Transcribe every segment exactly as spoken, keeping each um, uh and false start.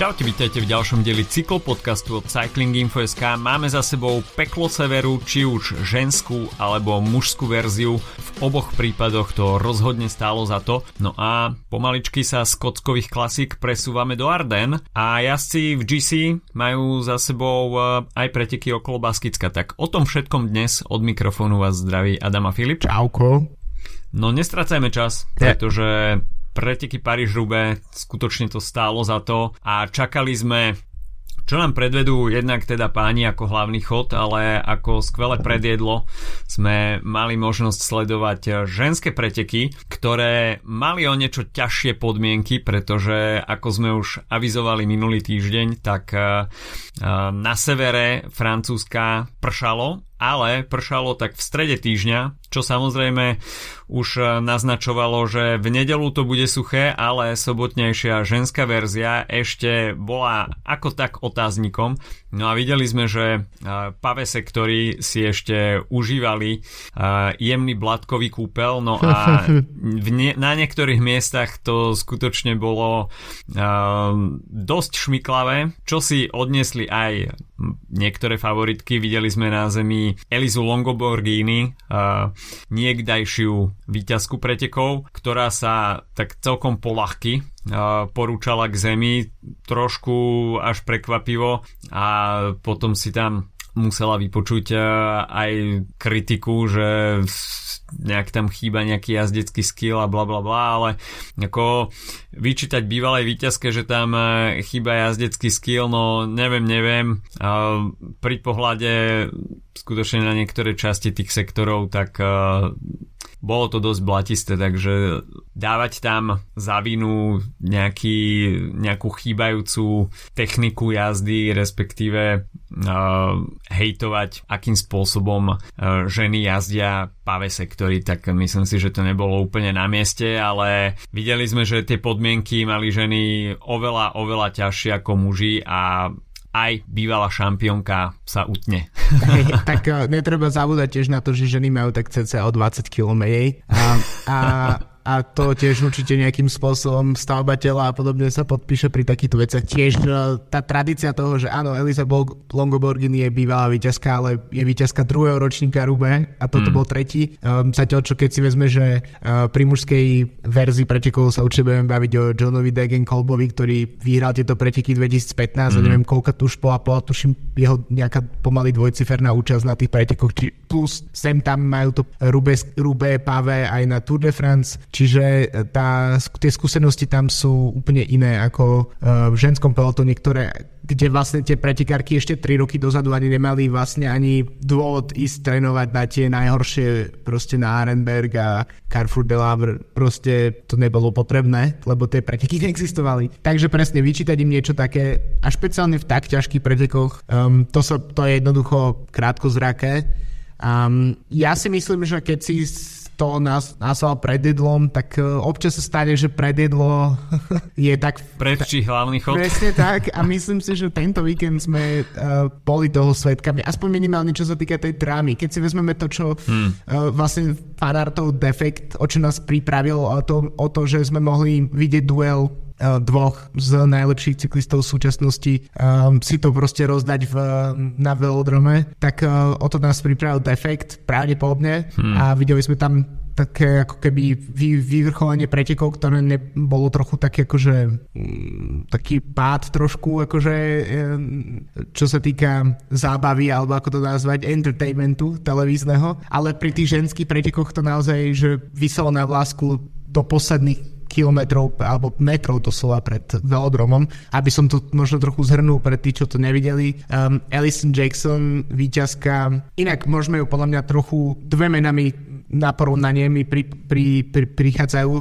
Čaute, vítajte v ďalšom dieli cyklopodcastu od Cycling-Info.sk. Máme za sebou peklo severu, či už ženskú alebo mužskú verziu. V oboch prípadoch to rozhodne stálo za to. No a pomaličky sa z kockových klasík presúvame do Arden a jazdci v gé cé majú za sebou aj preteky okolo Baskicka. Tak o tom všetkom dnes od mikrofónu vás zdraví Adam a Filip. Čauko. No nestracajme čas, pretože preteky Paríž-Roubaix, skutočne to stálo za to a čakali sme, čo nám predvedú jednak teda páni ako hlavný chod, ale ako skvelé predjedlo sme mali možnosť sledovať ženské preteky, ktoré mali o niečo ťažšie podmienky, pretože ako sme už avizovali minulý týždeň, tak na severe Francúzska pršalo, ale pršalo tak v strede týždňa, čo samozrejme už naznačovalo, že v nedeľu to bude suché, ale sobotnejšia ženská verzia ešte bola ako tak otáznikom. No a videli sme, že pavese, ktorí si ešte užívali jemný blatkový kúpel, no a v ne- na niektorých miestach to skutočne bolo dosť šmiklavé, čo si odniesli aj niektoré favoritky. Videli sme na zemi Elisu Longo Borghini, uh, niekdajšiu víťazku pretekov, ktorá sa tak celkom poľahky uh, porúčala k zemi, trošku až prekvapivo, a potom si tam musela vypočuť uh, aj kritiku, že nejak tam chýba nejaký jazdecký skill a bla bla bla, ale ako vyčítať bývalej víťazke, že tam chýba jazdecký skill, no neviem, neviem. A pri pohľade skutočne na niektoré časti tých sektorov, tak uh, bolo to dosť blatisté, takže dávať tam za vinu nejaký, nejakú chýbajúcu techniku jazdy, respektíve uh, hejtovať, akým spôsobom uh, ženy jazdia pavese, ktorý, tak myslím si, že to nebolo úplne na mieste, ale videli sme, že tie podmienky mali ženy oveľa, oveľa ťažšie ako muži a aj bývalá šampiónka sa utne. Hey, tak uh, netreba zabúdať tiež na to, že ženy majú tak cca o dvadsať kilogramov menej a, a, a to tiež určite nejakým spôsobom stavba tela a podobne sa podpíše pri takýchto veciach. Tiež uh, tá tradícia toho, že áno, Elisa Longo Borghini je bývalá víťazka, ale je víťazka druhého ročníka Roubaix a toto mm. bol tretí. Um, zatiaľ, čo keď si vezme, že uh, pri mužskej verzii pretekov sa určite budeme baviť o Johnovi Degenkolbovi, ktorý vyhral tieto preteky dvetisícpätnásť, mm. a neviem koľka už po a po, tuším jeho nejaká pomaly dvojciferná účasť na tých pretekoch, či plus sem tam majú to Roubaix, Roubaix, Pavé aj na Tour de France, čiže tá, tie skúsenosti tam sú úplne iné ako uh, v ženskom pelotone, ktoré, kde vlastne tie pretekárky ešte tri roky dozadu ani nemali vlastne ani dôvod ísť trénovať na tie najhoršie, proste na Arenberg a Carrefour de l'Arbre, proste to nebolo potrebné, lebo tie preteky neexistovali. Takže presne vyčítať im niečo také a špeciálne v tak ťažkých pretekoch. Um, to, so, to je jednoducho krátkozraké. Um, ja si myslím, že keď si to nás, násval pred jedlom, tak uh, občas sa stane, že predjedlo je tak predčí hlavný chod. Presne tak a myslím si, že tento víkend sme uh, boli toho svedkami. Aspoň minimálne, čo sa týka tej drámy. Keď si vezmeme to, čo hmm. uh, vlastne Van Aertov defekt, o čo nás pripravil, o to, o to, že sme mohli vidieť duel dvoch z najlepších cyklistov v súčasnosti, um, si to proste rozdať v, na velodrome, tak uh, o to nás pripravil defekt pravdepodobne hmm. a videli sme tam také ako keby vy, vyvrcholenie pretekov, ktoré nebolo trochu také akože taký pád trošku akože čo sa týka zábavy alebo ako to nazvať, entertainmentu televízneho, ale pri tých ženských pretekoch to naozaj, že vyselo na vlásku do posledných kilometrov alebo metrov doslova pred velodromom. Aby som to možno trochu zhrnul pre tí, čo to nevideli. Um, Alison Jackson, víťazka. Inak môžeme ju podľa mňa trochu dve menami na porovnanie mi pri, pri, pri, prichádzajú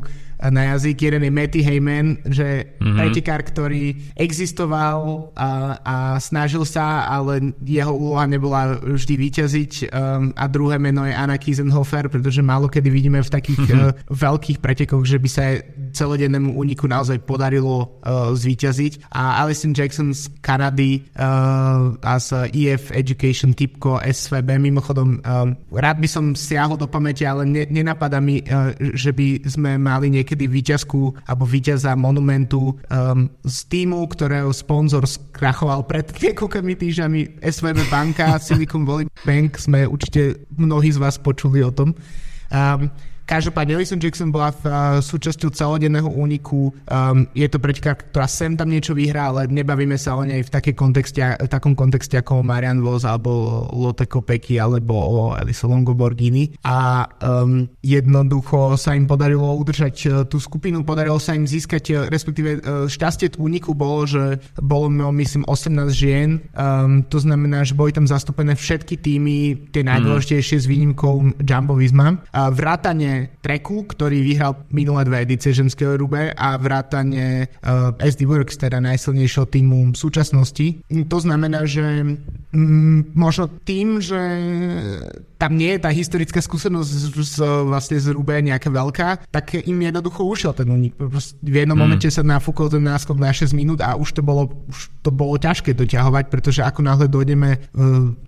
na jazyk. Jeden je Matty Hayman, že mm-hmm. pretekár, ktorý existoval a, a snažil sa, ale jeho úloha nebola vždy vyťaziť. Um, a druhé meno je Anna Kiesenhofer, pretože málo kedy vidíme v takých mm-hmm. uh, veľkých pretekoch, že by sa celodennému úniku naozaj podarilo uh, zvíťaziť. A Alison Jackson z Kanady uh, a z í ef Education Tipco es vé bé, mimochodom, um, rád by som siahol do pamäte, ale ne, nenapadá mi, uh, že by sme mali niekedy víťazku alebo víťaza monumentu um, z týmu, ktorého sponzor skrachoval pred niekoľkými týždňami, es vé bé banka, Silicon Valley Bank, sme určite mnohí z vás počuli o tom. Um, Každopádne, Alison Jackson bola v, uh, súčasťou celodenného úniku. Um, je to pretekárka, ktorá sem tam niečo vyhrá, ale nebavíme sa o nej v, v takom kontexte ako Marianne Vos alebo Lotte Kopecky alebo o Elisa Longo Borghini. A um, jednoducho sa im podarilo udržať uh, tú skupinu, podarilo sa im získať, uh, respektíve uh, šťastie tú úniku bolo, že bolo myslím osemnásť žien. Um, to znamená, že boli tam zastúpené všetky týmy, tie najdôležitejšie s výnimkou Jumbo Visma. Uh, vrátane Treku, ktorý vyhral minulé dve edície ženského Roubaix a vrátane uh, es dé Works, teda najsilnejšieho týmu v súčasnosti. To znamená, že mm, možno tým, že tam nie je tá historická skúsenosť z, z, vlastne z Roubaix nejaká veľká, tak im jednoducho ušiel ten únik. V jednom mm. momente sa nafúkol ten náskok na šesť minút a už to bolo, už to bolo ťažké doťahovať, pretože ako náhle dojdeme uh,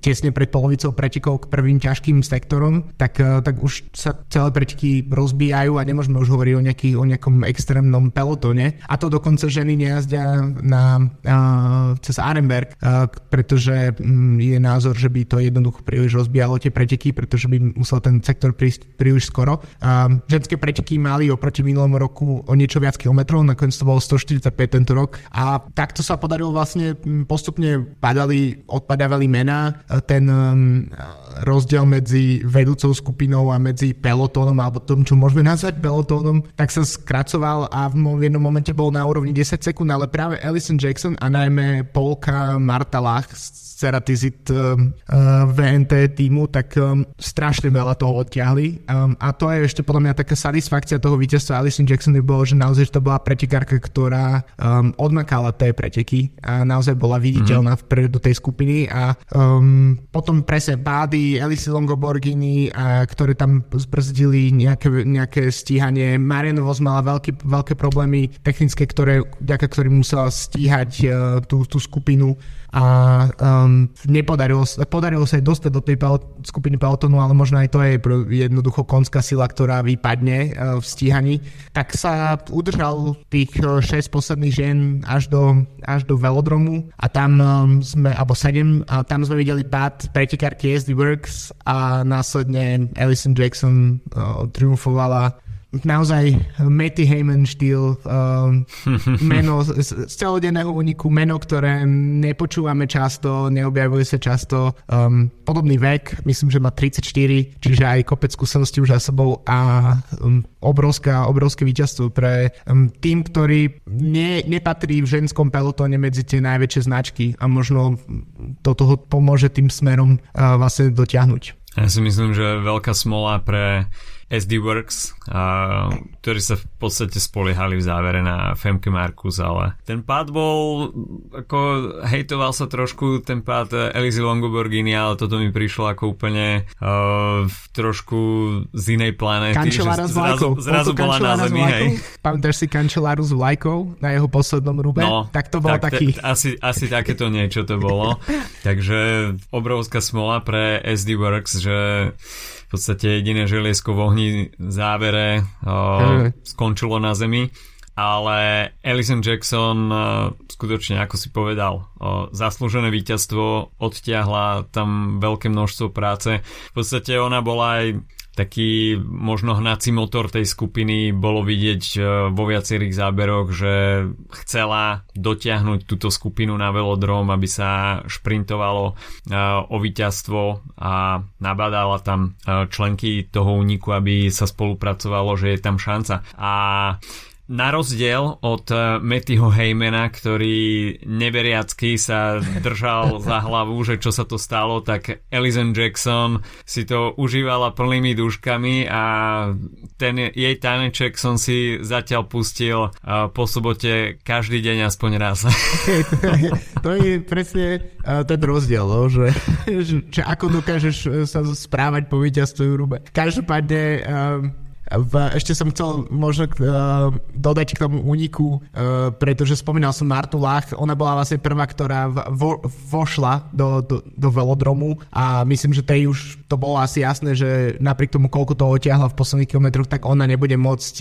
tesne pred polovicou pretekov k prvým ťažkým sektorom, tak, uh, tak už sa celé preteky rozbijajú a nemôžeme už hovoriť o, nejaký, o nejakom extrémnom pelotone. A to dokonca ženy nejazdia na, uh, cez Arenberg, uh, pretože um, je názor, že by to jednoducho príliš rozbijalo tie preteky, pretože by musel ten sektor prísť príliš skoro. Uh, ženské preteky mali oproti minulému roku o niečo viac kilometrov, nakoniec to bolo stoštyridsaťpäť tento rok a takto sa podarilo vlastne postupne padali, odpadávali mená. Ten um, rozdiel medzi vedúcou skupinou a medzi pelotónom alebo tom, čo môžeme nazvať pelotónom, tak sa skracoval a v jednom momente bol na úrovni desať sekúnd, ale práve Alison Jackson a najmä Polka Marta Lach z Ceratizit uh, vé en té týmu, tak um, strašne veľa toho odtiahli um, a to je ešte podľa mňa taká satisfakcia toho víťazstva Alison Jackson, je bolo, že naozaj to bola pretekárka, ktorá um, odmakala tie preteky a naozaj bola viditeľná mm-hmm. vpred do tej skupiny a um, potom presne pády Elisa Longo Borghini, a, ktoré tam zbrzdili Nejaké, nejaké stíhanie. Marianne Vos mala veľký, veľké problémy technické, ktoré, vďaka ktorým musela stíhať uh, tú, tú skupinu a um, nepodarilo podarilo sa jej dostať do tej pelot, skupiny pelotonu, ale možno aj to je jednoducho konská sila, ktorá vypadne uh, v stíhaní. Tak sa udržal tých šesť posledných žien až do, až do velodromu a tam um, sme, alebo sedem, a tam sme videli pád pretekárky es dé Works a následne Alison Jackson uh, triumfovala naozaj Matty Hayman štýl, um, meno z, z celodenného úniku, meno, ktoré nepočúvame často, neobjavuje sa často. Um, podobný vek, myslím, že má tridsaťštyri, čiže aj kopec skúseností už za sebou a um, obrovská, obrovské víťazstvo pre um, tým, ktorý ne, nepatrí v ženskom pelotóne medzi tie najväčšie značky a možno to toho pomôže tým smerom uh, vlastne dotiahnuť. Ja si myslím, že veľká smola pre es dé Works, a, ktorí sa v podstate spoliehali v závere na Femke Markus, ale ten pád bol, ako hejtoval sa trošku ten pád Elisy Longo Borghini, ale toto mi prišlo ako úplne uh, trošku z inej planéty. Kančelára s vlajkou. Zrazu, zrazu bola na zemi, hej. Pamätáš si kančeláru s vlajkou na jeho poslednom Rube? No, tak to bol tak, taký. T- asi, asi takéto niečo to bolo. Takže obrovská smola pre es dé Works, že v podstate jediné želiesko v ohni závere o, skončilo na zemi, ale Alison Jackson o, skutočne, ako si povedal, o, zaslúžené víťazstvo, odtiahla tam veľké množstvo práce. V podstate ona bola aj taký možno hnací motor tej skupiny, bolo vidieť vo viacerých záberoch, že chcela dotiahnuť túto skupinu na velodrom, aby sa šprintovalo o víťazstvo a nabádala tam členky toho úniku, aby sa spolupracovalo, že je tam šanca. A na rozdiel od Mattyho Haymana, ktorý neveriacky sa držal za hlavu, že čo sa to stalo, tak Alison Jackson si to užívala plnými duškami a ten jej taneček som si zatiaľ pustil po sobote každý deň aspoň raz. To je presne ten rozdiel, že, že ako dokážeš sa správať po víťazstve v Roubaix. Každopádne um... Ešte som chcel možno dodať k tomu úniku, pretože spomínal som Martu Lach, ona bola vlastne prvá, ktorá vo, vošla do, do, do velodromu a myslím, že tej už to bolo asi jasné, že napriek tomu, koľko to otiahla v posledných kilometroch, tak ona nebude môcť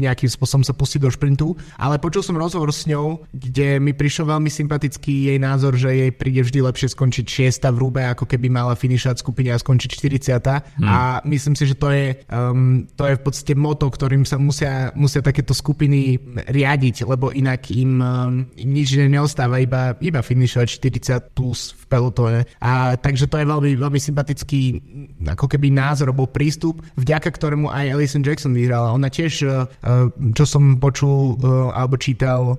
nejakým spôsobom sa pustiť do šprintu. Ale počul som rozhovor s ňou, kde mi prišiel veľmi sympatický jej názor, že jej príde vždy lepšie skončiť šiesta v Roubaix, ako keby mala finišovať skupine a skončiť štyridsiata. Hmm. A myslím si, že to je, um, to je v podstate motto, ktorým sa musia, musia takéto skupiny riadiť, lebo inak im, um, im nič neostáva, iba, iba finišovať štyridsať plus v pelotone. A takže to je veľmi, veľmi sympatický ako keby názor, alebo prístup, vďaka ktorému aj Alison Jackson vyhrala. Ona tiež, uh, čo som počul uh, alebo čítal uh,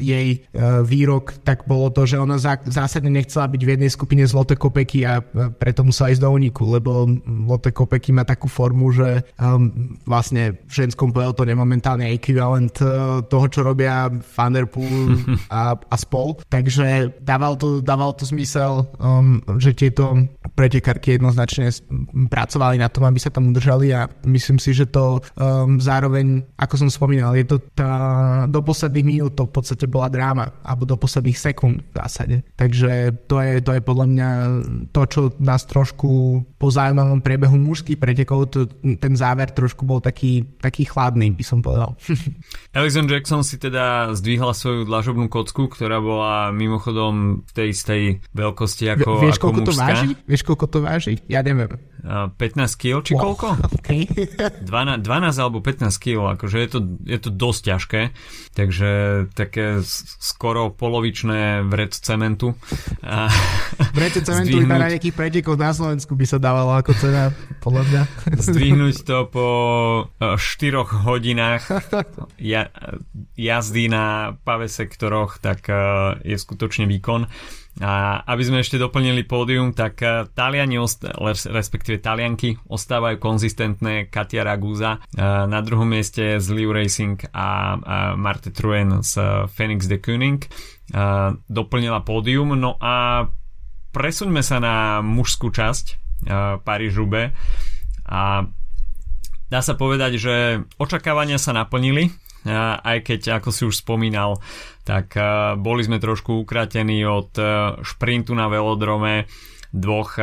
jej uh, výrok, tak bolo to, že ona zá- zásadne nechcela byť v jednej skupine z Lotte Kopecky a preto musela ísť do úniku, lebo Lotte Kopecky má takú formu, že um, vlastne v ženskom pelotone momentálne ekvivalent uh, toho, čo robia Van der Poel a, a spol. Takže dával to, dával to zmysel, um, že tieto pretekárky jednoznačne pracovali na tom, aby sa tam udržali a myslím si, že to um, zároveň, ako som spomínal, je to tá, do posledných minút to v podstate bola dráma, alebo do posledných sekúnd v zásade. Takže to je, to je podľa mňa to, čo nás trošku po zaujímavom priebehu mužských pretekov, to, ten záver trošku bol taký, taký chladný, by som povedal. Alison Jackson si teda zdvihla svoju dlažobnú kocku, ktorá bola mimochodom v tej istej veľkosti ako, v, vieš, ako koľko mužská. To váži? Vieš, koľko to váži? Ja neviem. pätnásť kíl, či wow. Koľko? Okay. dvanásť, dvanásť alebo pätnásť kíl, akože je to, je to dosť ťažké, takže také skoro polovičné vred cementu. Vred cementu iba na nejakých pretekov na Slovensku by sa dávalo ako cena, podľa mňa. Zdvihnúť to po štyroch hodinách jazdy na pavesektoroch, tak je skutočne výkon. A aby sme ešte doplnili pódium, tak Taliani, respektíve Talianky, ostávajú konzistentné. Katia Ragusa na druhom mieste z Liv Racing a Marte Truen z Phoenix de Kooning doplnila pódium. No a presuňme sa na mužskú časť Paríž-Roubaix a dá sa povedať, že očakávania sa naplnili, aj keď, ako si už spomínal, tak boli sme trošku ukratení od šprintu na velodrome dvoch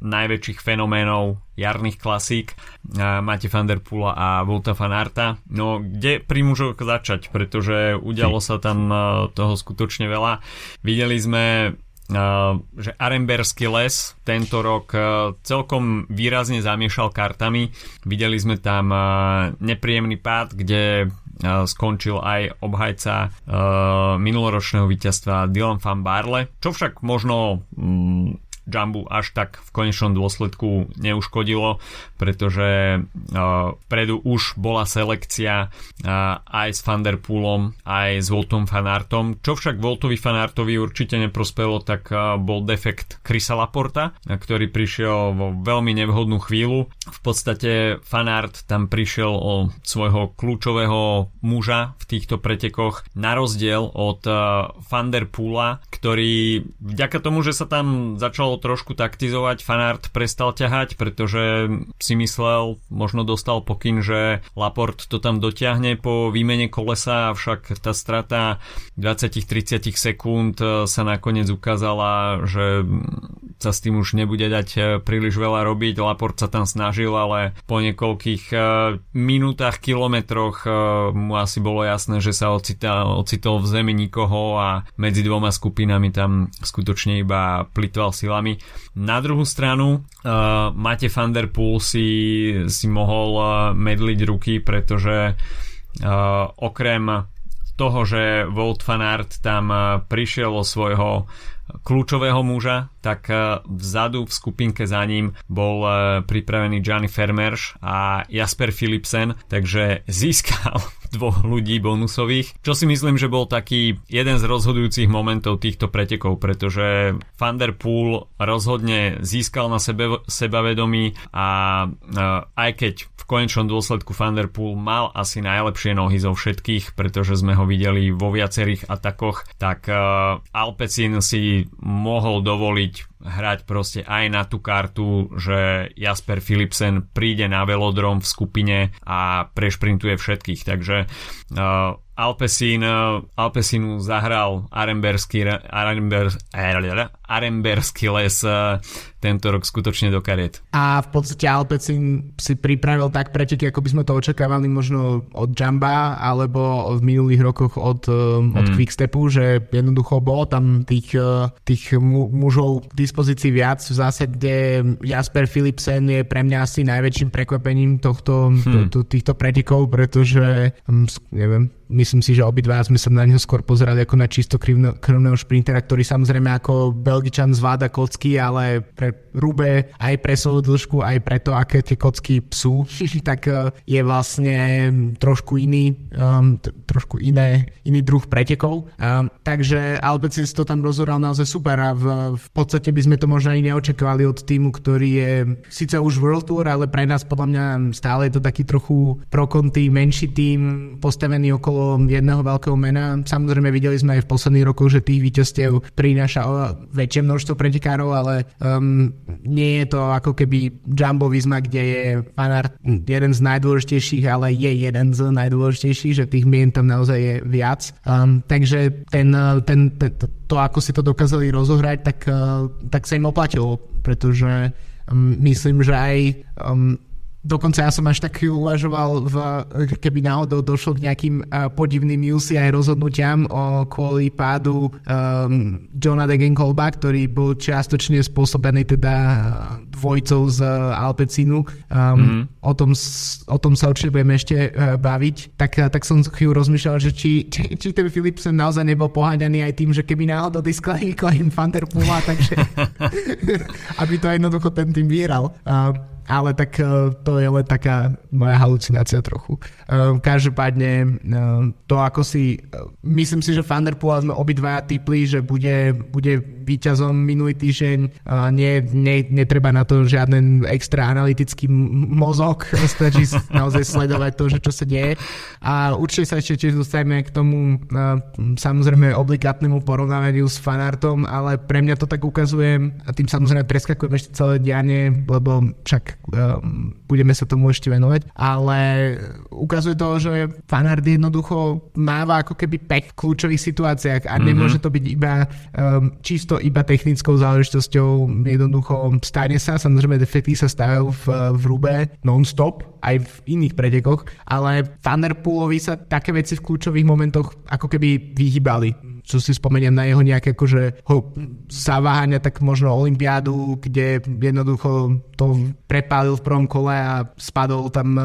najväčších fenoménov jarných klasík, Mathieu van der Poela a Wouta van Aerta. No, kde pri mužoch začať, pretože udialo sa tam toho skutočne veľa. Videli sme, že Arenberský les tento rok celkom výrazne zamiešal kartami. Videli sme tam nepríjemný pád, kde skončil aj obhajca minuloročného víťazstva Dylan van Barle, čo však možno Jumbu až tak v konečnom dôsledku neuškodilo, pretože vpredu už bola selekcia aj s Van der Poelom, aj s Woutom van Aertom, čo však Woutovi van Aertovi určite neprospelo, tak bol defekt Krisa Laporta, ktorý prišiel vo veľmi nevhodnú chvíľu. V podstate Van Aert tam prišiel o svojho kľúčového muža v týchto pretekoch, na rozdiel od Van der Poela, ktorý vďaka tomu, že sa tam začalo trošku taktizovať, Van Aert prestal ťahať, pretože si myslel, možno dostal pokyn, že Laporte to tam dotiahne po výmene kolesa, avšak tá strata dvadsať až tridsať sekúnd sa nakoniec ukázala, že sa s tým už nebude dať príliš veľa robiť. Laporte sa tam snažil, ale po niekoľkých minútach, kilometroch mu asi bolo jasné, že sa ocitol, ocitol v zemi nikoho a medzi dvoma skupinami tam skutočne iba plitval silami. Na druhú stranu uh, Mathieu van der Poel si, si mohol uh, medliť ruky, pretože uh, okrem toho, že Wout van Aert tam uh, prišiel o svojho kľúčového muža, tak vzadu v skupinke za ním bol pripravený Gianni Vermeersch a Jasper Philipsen, takže získal dvoch ľudí bonusových, čo si myslím, že bol taký jeden z rozhodujúcich momentov týchto pretekov, pretože Van der Poel rozhodne získal na sebe, sebavedomí a aj keď v konečnom dôsledku Van der Poel mal asi najlepšie nohy zo všetkých, pretože sme ho videli vo viacerých atakoch, tak Alpecin si si mohol dovoliť hrať proste aj na tú kartu, že Jasper Philipsen príde na velodrom v skupine a prešprintuje všetkých. Takže uh, Alpecin, Alpecinu zahral Arenberský, Arenber, Arenberský les tento rok skutočne do kariet. A v podstate Alpecin si pripravil tak preteky, ako by sme to očakávali možno od Jamba alebo v minulých rokoch od, od hmm. Quickstepu, že jednoducho bolo tam tých, tých mužov k dispozícii viac. V zásade Jasper Philipsen je pre mňa asi najväčším prekvapením tohto, hmm. to, to, týchto pretekov, pretože neviem, myslím si, že obidva sme sa na neho skôr pozerali ako na čistokrvného šprintera, ktorý samozrejme ako Belgičan zvláda kocky, ale pre Roubaix aj pre svoju dĺžku, aj pre to, aké tie kocky sú, tak je vlastne trošku iný, um, trošku iné, iný druh pretekov. Um, takže Alpecin si to tam rozohral naozaj super a v, v podstate by sme to možno ani neočakávali od týmu, ktorý je síce už World Tour, ale pre nás podľa mňa stále je to taký trochu prokonty, menší tým, postavený okolo jedného veľkého mena. Samozrejme videli sme aj v posledných rokoch, že tých víťazstiev prináša väčšie množstvo pretekárov, ale um, nie je to ako keby Jumbo Visma, kde je Van Aert jeden z najdôležitejších, ale je jeden z najdôležitejších, že tých mien tam naozaj je viac. Um, takže ten, ten, ten, to, to, ako si to dokázali rozohrať, tak, uh, tak sa im oplatilo, pretože um, myslím, že aj um, dokonca ja som až tak uvažoval, v, keby náhodou došlo k nejakým uh, podivným U C I rozhodnutiam o, kvôli pádu um, Johna Degenkolba, ktorý bol čiastočne spôsobený teda dvojicou z uh, Alpecinu. Um, mm. o, tom, o tom sa určite budeme ešte uh, baviť. Tak, uh, tak som chvíľu rozmýšľal, že či, či, či ten Philipsen naozaj nebol poháňaný aj tým, že keby náhodou diskvalifikoval Van der Poela, takže aby to jednoducho ten tým vyhral. Uh, Ale tak to je len taká moja halucinácia trochu. Každopádne to, ako si... Myslím si, že Van der Poel sme obidva typli, že bude, bude víťazom minulý týždeň. Nie, nie, netreba na to žiaden extra analytický mozog. Stačí naozaj sledovať to, že čo sa deje. A určite sa ešte tiež dostaneme k tomu samozrejme obligátnemu porovnávaniu s Van Aertom, ale pre mňa to tak ukazujem. A tým samozrejme preskakujem ešte celé dianie, lebo však budeme sa tomu ešte venovať, ale ukazuje to, že Van Aert jednoducho máva ako keby päť kľúčových situáciách a nemôže to byť iba um, čisto iba technickou záležitosťou, jednoducho stane sa, samozrejme defekty sa stavajú v, v Roubaix non-stop, aj v iných pretekoch, ale Van der Poelovi sa také veci v kľúčových momentoch ako keby vyhýbali. Čo si spomeniem na jeho nejaké akože ho zaváhania, tak možno olympiádu, kde jednoducho to prepálil v prvom kole a spadol tam um,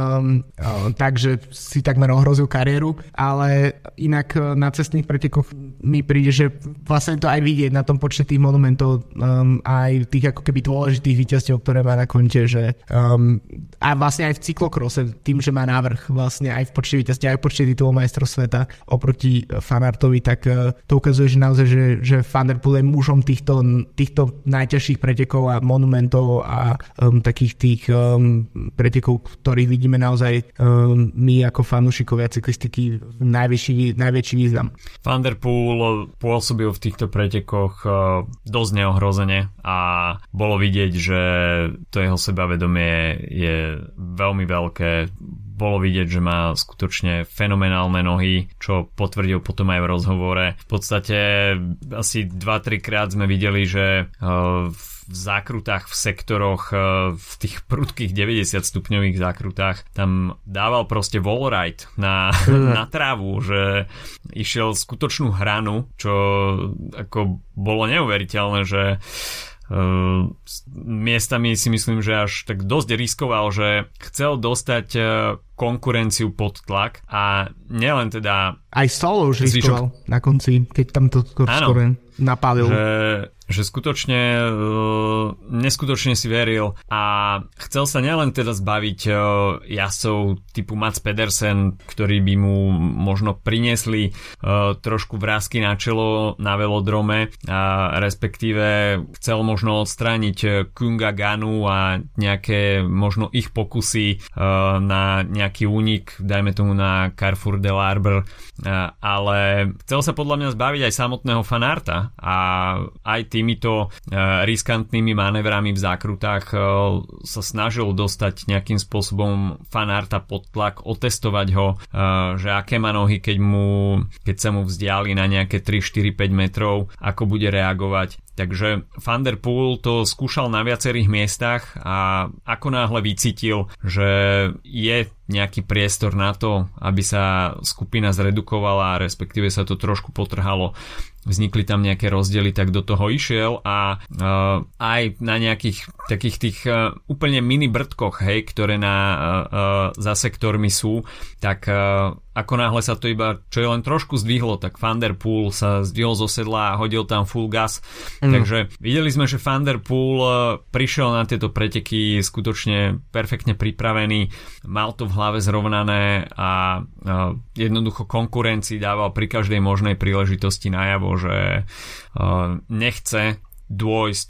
tak, že si takmer ohrozil kariéru, ale inak na cestných pretekoch mi príde, že vlastne to aj vidieť na tom počte tých monumentov, um, aj tých ako keby dôležitých víťazstiev, ktoré má na konte, že um, a vlastne aj v cyklokrose, tým, že má návrh vlastne aj v počte víťazstiev, aj v počte titulov majstrov sveta oproti Van Aertovi, tak uh, to ukazuje, že naozaj, že, že Van der Poel je mužom týchto, týchto najťažších pretekov a monumentov a um, takých tých um, pretekov, ktorých vidíme naozaj um, my ako fanúšikovia cyklistiky najväčší, najväčší význam. Van der Poel pôsobil v týchto pretekoch uh, dosť neohrozene a bolo vidieť, že to jeho sebavedomie je veľmi veľké. Bolo vidieť, že má skutočne fenomenálne nohy, čo potvrdil potom aj v rozhovore. V podstate asi dva tri krát sme videli, že v zákrutách, v sektoroch, v tých prudkých deväťdesiat stupňových zákrutách tam dával proste wall ride na, na trávu, že išiel skutočnú hranu, čo ako bolo neuveriteľné, že Uh, miestami si myslím, že až tak dosť riskoval, že chcel dostať uh, konkurenciu pod tlak a nielen teda aj solo už zvyšok... riskoval na konci, keď tam to skoro napálil. Že že skutočne uh, neskutočne si veril a chcel sa nielen teda zbaviť uh, jasov typu Mats Pedersen, ktorí by mu možno priniesli uh, trošku vrásky na čelo na velodrome a respektíve chcel možno odstrániť Kunga Ganu a nejaké možno ich pokusy uh, na nejaký únik, dajme tomu na Carrefour de l'Arbre, uh, ale chcel sa podľa mňa zbaviť aj samotného Van Aerta a aj týmito riskantnými manévrami v zákrutách sa snažil dostať nejakým spôsobom Van Aerta pod tlak, otestovať ho, že aké má nohy, keď, mu, keď sa mu vzdiali na nejaké tri, štyri, päť metrov, ako bude reagovať. Takže Van der Poel to skúšal na viacerých miestach a ako náhle vycítil, že je nejaký priestor na to, aby sa skupina zredukovala, respektíve sa to trošku potrhalo, vznikli tam nejaké rozdiely, tak do toho išiel a uh, aj na nejakých takých tých uh, úplne mini brdkoch, hej, ktoré na, uh, uh, za sektormi sú, tak uh, ako náhle sa to iba, čo je len trošku zdvihlo, tak Van der Poel sa zdvihol zo sedla a hodil tam full gas. Mm. Takže videli sme, že Van der Poel prišiel na tieto preteky skutočne perfektne pripravený, mal to v hlave zrovnané a jednoducho konkurencii dával pri každej možnej príležitosti najavo, že nechce dôjsť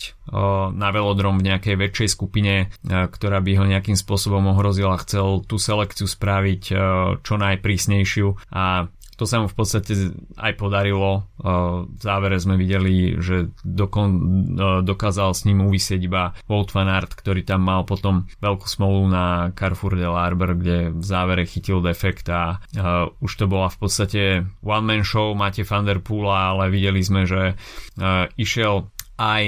na velodrom v nejakej väčšej skupine, ktorá by ho nejakým spôsobom ohrozila. Chcel tú selekciu spraviť čo najprísnejšiu a to sa mu v podstate aj podarilo. V závere sme videli, že dokon, dokázal s ním uvisieť iba Wout van Aert, ktorý tam mal potom veľkú smolu na Carrefour de l'Arbre, kde v závere chytil defekt a už to bola v podstate one man show Mathieu van der Poela, ale videli sme, že išiel aj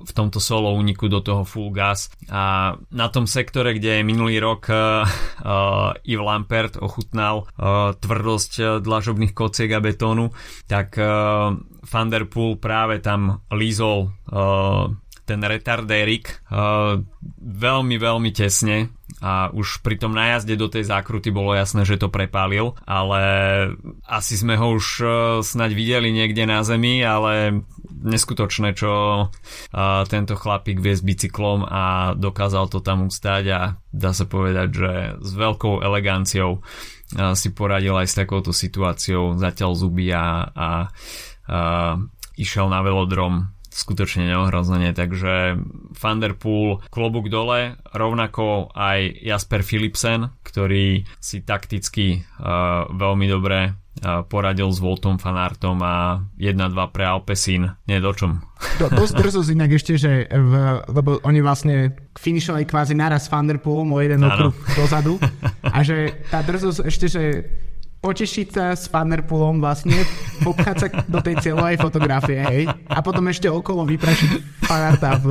v tomto solo úniku do toho full gas a na tom sektore, kde minulý rok Yves Lampert ochutnal tvrdosť dlažobných kociek a betónu, tak Van der Poel práve tam lízol ten retardérik veľmi, veľmi tesne a už pri tom najazde do tej zákruty bolo jasné, že to prepálil, ale asi sme ho už snáď videli niekde na zemi, ale neskutočné, čo tento chlapík vie s bicyklom a dokázal to tam ustáť a dá sa povedať, že s veľkou eleganciou si poradil aj s takouto situáciou, zatiaľ zuby a, a, a išiel na velodrom skutočne neohrozenie, takže Van der Poel klobúk dole, rovnako aj Jasper Philipsen, ktorý si takticky uh, veľmi dobre uh, poradil s Woutom van Aertom a jedna dva pre Alpecin, nie do čom. To, dosť drzosť inak ešte, že v, lebo oni vlastne finišovali kvázi naraz Van der Poelom o jeden okruh dozadu a že tá drzosť ešte, že otešiť sa s Van der Poelom vlastne, popchať sa do tej cieľovej fotografie, hej, a potom ešte okolo vyprašiť Van Aerta v, v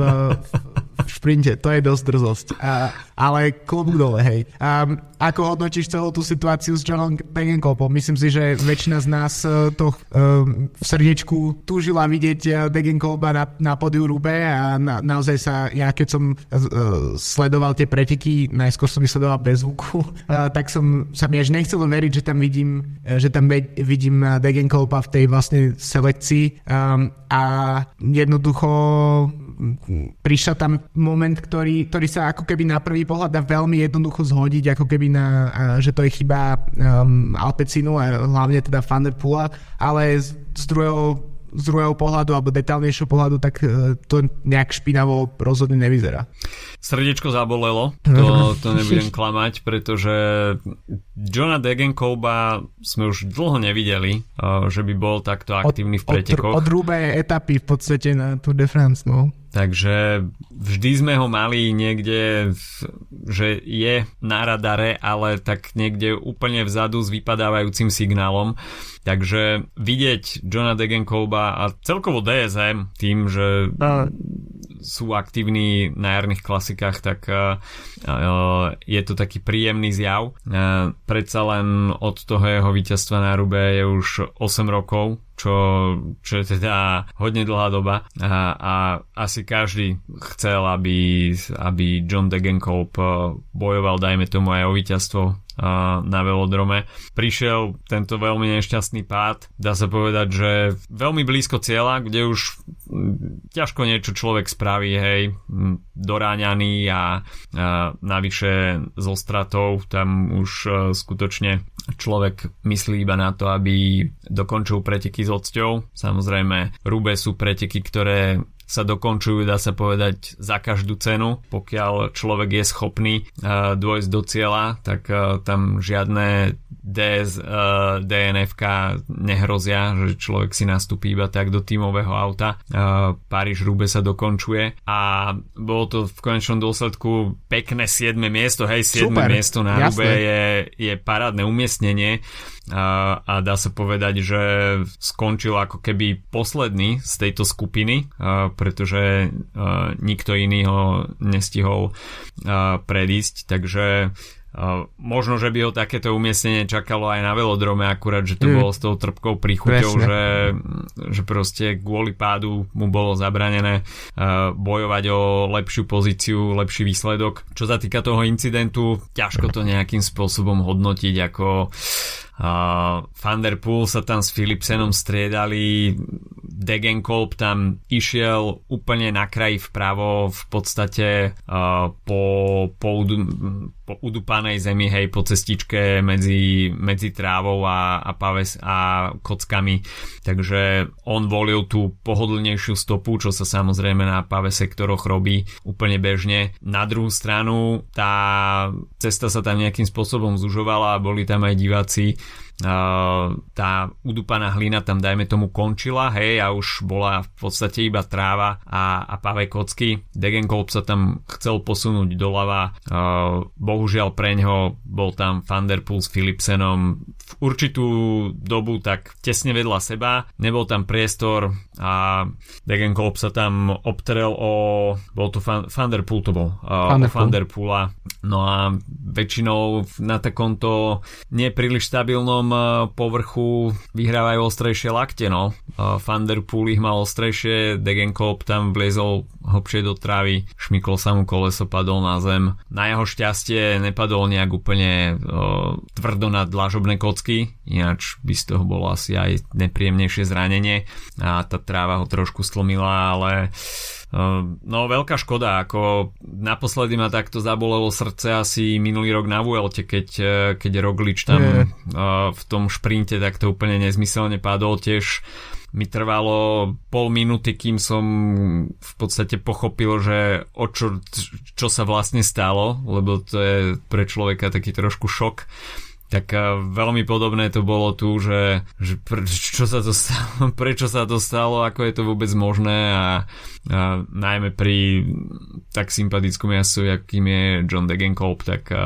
šprinte, to je dosť drzosť. A, ale klobúk dole, hej. A, ako hodnotíš celú tú situáciu s Johnom Degenkolbom? Myslím si, že väčšina z nás to um, v srdiečku túžila vidieť Degenkolba na, na Paríž-Roubaix a na, naozaj sa, ja keď som uh, sledoval tie preteky, najskôr som ich sledoval bez zvuku, uh, tak som sa mi až nechcel veriť, že tam vidím že tam vidím Degenkolba v tej vlastnej selekcii um, a jednoducho prišiel tam moment, ktorý, ktorý sa ako keby na prvý pohľad dá veľmi jednoducho zhodiť, ako keby na, že to je chyba um, Alpecinu a hlavne teda Van der Poela, ale z, z druhého z druhého pohľadu alebo detailnejšieho pohľadu, tak to nejak špinavo rozhodne nevyzerá. Srdiečko zabolelo, to, to nebudem klamať, pretože Johna Degenkolba sme už dlho nevideli, že by bol takto aktívny v pretekoch. Od, od, od Roubaix etapy v podstate na Tour de France, no. Takže vždy sme ho mali niekde, že je na radare, ale tak niekde úplne vzadu s vypadávajúcim signálom. Takže vidieť Johna Degenkolba a celkovo D S M tým, že sú aktívni na jarných klasikách, tak je to taký príjemný zjav. Predsa len od toho jeho víťazstva na Roubaix je už osem rokov, čo, čo je teda hodne dlhá doba a, a asi každý chcel, aby, aby John Degenkolb bojoval, dajme tomu, aj o víťazstvo na velodrome. Prišiel tento veľmi nešťastný pád, dá sa povedať, že veľmi blízko cieľa, kde už ťažko niečo človek spraví, hej, doráňaný a, a navyše so stratou, tam už skutočne človek myslí iba na to, aby dokončil preteky s odsťou. Samozrejme, Roubaix sú preteky, ktoré sa dokončujú, dá sa povedať, za každú cenu. Pokiaľ človek je schopný uh, dôjsť do cieľa, tak uh, tam žiadne D S, uh, D N F-ka nehrozia, že človek si nastúpi iba tak do tímového auta. Uh, Paríž-Roubaix sa dokončuje a bolo to v konečnom dôsledku pekné siedme miesto. Hej, siedme Super, miesto na Roubaix je, je parádne umiestnenie. A, a dá sa povedať, že skončil ako keby posledný z tejto skupiny, a, pretože a, nikto iný ho nestihol a, predísť, takže a, možno, že by ho takéto umiestnenie čakalo aj na velodrome, akurát, že to mm. bolo s tou trpkou príchuťou, že, že proste kvôli pádu mu bolo zabranené a, bojovať o lepšiu pozíciu, lepší výsledok. Čo sa týka toho incidentu, ťažko to nejakým spôsobom hodnotiť, ako Uh, Van der Poel sa tam s Philipsenom striedali, Degenkolb tam išiel úplne na kraji vpravo, v podstate uh, po, po, udu, po udupanej zemi, hej, po cestičke medzi, medzi trávou a, a, paves, a kockami, takže on volil tú pohodlnejšiu stopu, čo sa samozrejme na pavesektoroch robí úplne bežne. Na druhú stranu tá cesta sa tam nejakým spôsobom zužovala a boli tam aj diváci. Uh, tá udupaná hlina tam, dajme tomu, končila, hej, a už bola v podstate iba tráva a, a pavé kocky. Degenkolb sa tam chcel posunúť doľava, uh, bohužiaľ preňho bol tam Van der Poel s Philipsenom v určitú dobu tak tesne vedľa seba, nebol tam priestor a Degenkolb sa tam obtrel o, bol to Van, Van der Poel to bol, uh, Van der Poel. Van der Poela. No a väčšinou na takomto nepríliš stabilnom povrchu vyhrávajú ostrejšie lakte, no. Van der Poel ich mal ostrejšie, Degenkolb tam vliezol hlbšie do trávy, šmyklo sa mu koleso, padol na zem. Na jeho šťastie nepadol nejak úplne uh, tvrdo na dlažobné kocky, ináč by z toho bolo asi aj nepríjemnejšie zranenie a tá tráva ho trošku stlmila, ale uh, no veľká škoda, ako naposledy ma takto zabolelo srdce asi minulý rok na Vuelte, keď, keď Roglič tam yeah. uh, v tom šprinte takto úplne nezmyselne padol tiež. Mi trvalo pol minúty, kým som v podstate pochopil, že o čo, čo sa vlastne stalo, lebo to je pre človeka taký trošku šok. Tak veľmi podobné to bolo tu, že, že pre, čo sa to stalo, prečo sa to stalo, ako je to vôbec možné a, a najmä pri tak sympatickom jazdcovi, akým je John Degenkolb, tak a, a,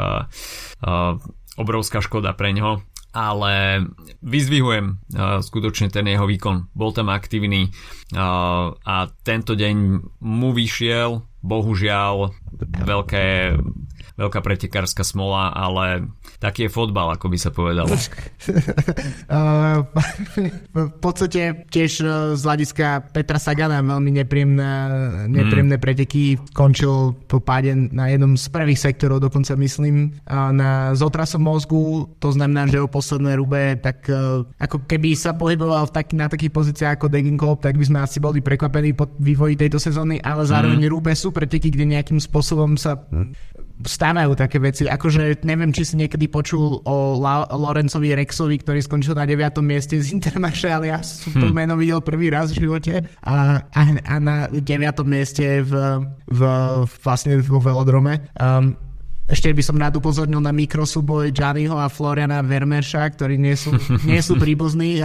obrovská škoda pre ňoho. Ale vyzvihujem uh, skutočne ten jeho výkon. Bol tam aktívny uh, a tento deň mu vyšiel, bohužiaľ, veľké, veľká pretekárska smola, ale taký je fotbal, ako by sa povedalo. V podstate tiež z hľadiska Petra Sagana veľmi nepríjemné, nepríjemné preteky. Končil po páde na jednom z prvých sektorov, dokonca myslím, na, s otrasom mozgu. To znamená, že o posledné Roubaix, tak ako keby sa pohyboval v taký, na takých pozíciách ako Degenkolb, tak by sme asi boli prekvapení po vývoji tejto sezóny, ale zároveň mm. Roubaix sú preteky, kde nejakým spôsobom sa stávajú také veci. Akože neviem, či si niekedy počul o La- Lorencovi Rexovi, ktorý skončil na deviatom mieste z Intermarché, ale ja som to meno videl prvý raz v živote a, a, a na deviatom mieste v, v, vlastne vo velodrome. Um, Ešte by som rád upozornil na mikrosúboj Gianniho a Floriana Vermeerša, ktorí nie sú, nie sú príbuzní.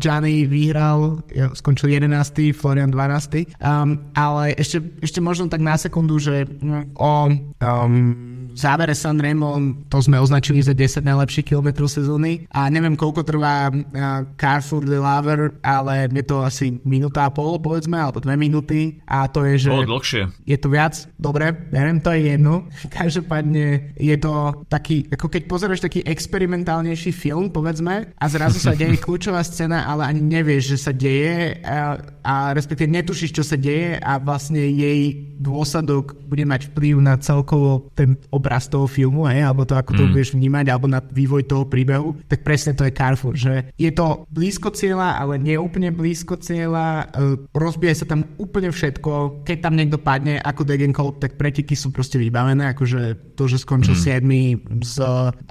Gianni vyhral, skončil jedenásty, Florian dvanásty. Um, ale ešte, ešte možno tak na sekundu, že o um, V závere Sanremo, to sme označili za desať najlepších kilometrov sezóny a neviem, koľko trvá Carrefour de l'Arbre, ale je to asi minúta a pol, povedzme, alebo dve minúty a to je, že... Bolo dlhšie. Je to viac? Dobre, neviem, to je jedno. Každopádne je to taký, ako keď pozeraš taký experimentálnejší film, povedzme, a zrazu sa deje kľúčová scéna, ale ani nevieš, že sa deje a, a respektíve netušíš, čo sa deje a vlastne jej dôsledok bude mať vplyv na celkovo ten obraz toho filmu, hej, alebo to, ako to mm. budeš vnímať, alebo na vývoj toho príbehu, tak presne to je Carrefour, že je to blízko cieľa, ale nie úplne blízko cieľa, rozbije sa tam úplne všetko, keď tam niekto padne, ako Degenkolb, tak preteky sú proste vybavené, akože to, že skončil mm. siedmy s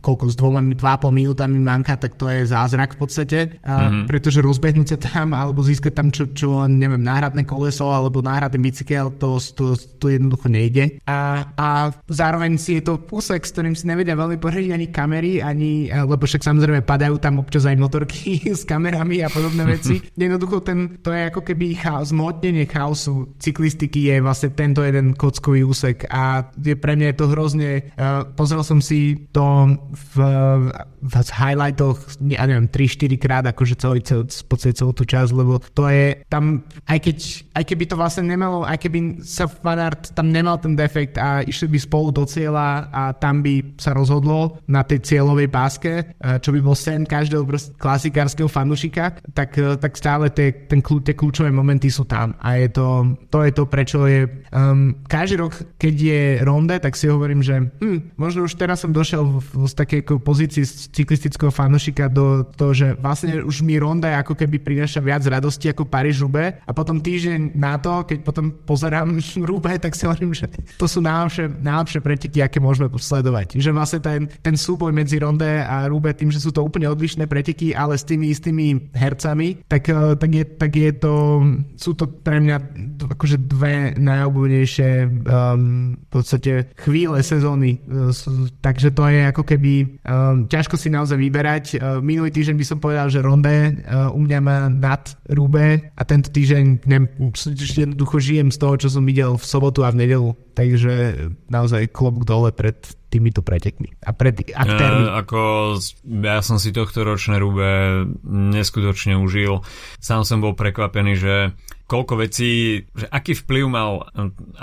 koľko, s dvoma, dva pol minútami manka, tak to je zázrak v podstate, mm. pretože rozbehnúť sa tam, alebo získať tam čo, čo neviem, náhradné koleso, alebo náhradný bicykel, to, to to jednoducho nejde. A, a zároveň si je to úsek, s ktorým si nevedia veľmi poradiť ani kamery, ani, lebo však samozrejme padajú tam občas aj motorky s kamerami a podobné veci. Jednoducho ten, to je ako keby chaos, zmotnenie chaosu cyklistiky je vlastne tento jeden kockový úsek a je, pre mňa je to hrozne, uh, pozrel som si to v, v highlightoch, ja neviem, tri štyri krát akože celý, celý, celý, celú tú časť, lebo to je tam, aj keď aj keby to vlastne nemalo, aj keby sa Van Aert tam nemal ten defekt a išli by spolu do cieľa a tam by sa rozhodlo na tej cieľovej páske, čo by bol sen každého klasikárskeho fanúšika, tak, tak stále tie, ten, tie kľúčové momenty sú tam a je to, to je to, prečo je um, každý rok, keď je ronde, tak si hovorím, že hm, možno už teraz som došiel v, v, z takej pozícii cyklistického fanúšika do toho, že vlastne už mi ronde ako keby prináša viac radosti ako Paríž-Roubaix a potom týždeň na to, keď potom pozerám Roubaix, tak si hovorím, že to sú najlepšie, najlepšie preteky, aké môžeme sledovať. Že vlastne ten, ten súboj medzi Ronde a Roubaix, tým, že sú to úplne odlišné preteky, ale s tými istými hercami, tak, tak, je, tak je to, sú to pre mňa akože dve najobľúbenejšie um, v podstate chvíle sezóny. Takže to je ako keby um, ťažko si naozaj vyberať. Minulý týždeň by som povedal, že Ronde uh, u mňa má nad Roubaix a tento týždeň ne, jednoducho žijem z toho, čo som videl v sobotu a v nedelu. Takže naozaj klobúk dole pred týmito pretekmi a pred aktérmi. E, ako ja som si tohto ročné Roubaix neskutočne užil. Sám som bol prekvapený, že koľko vecí, že aký vplyv mal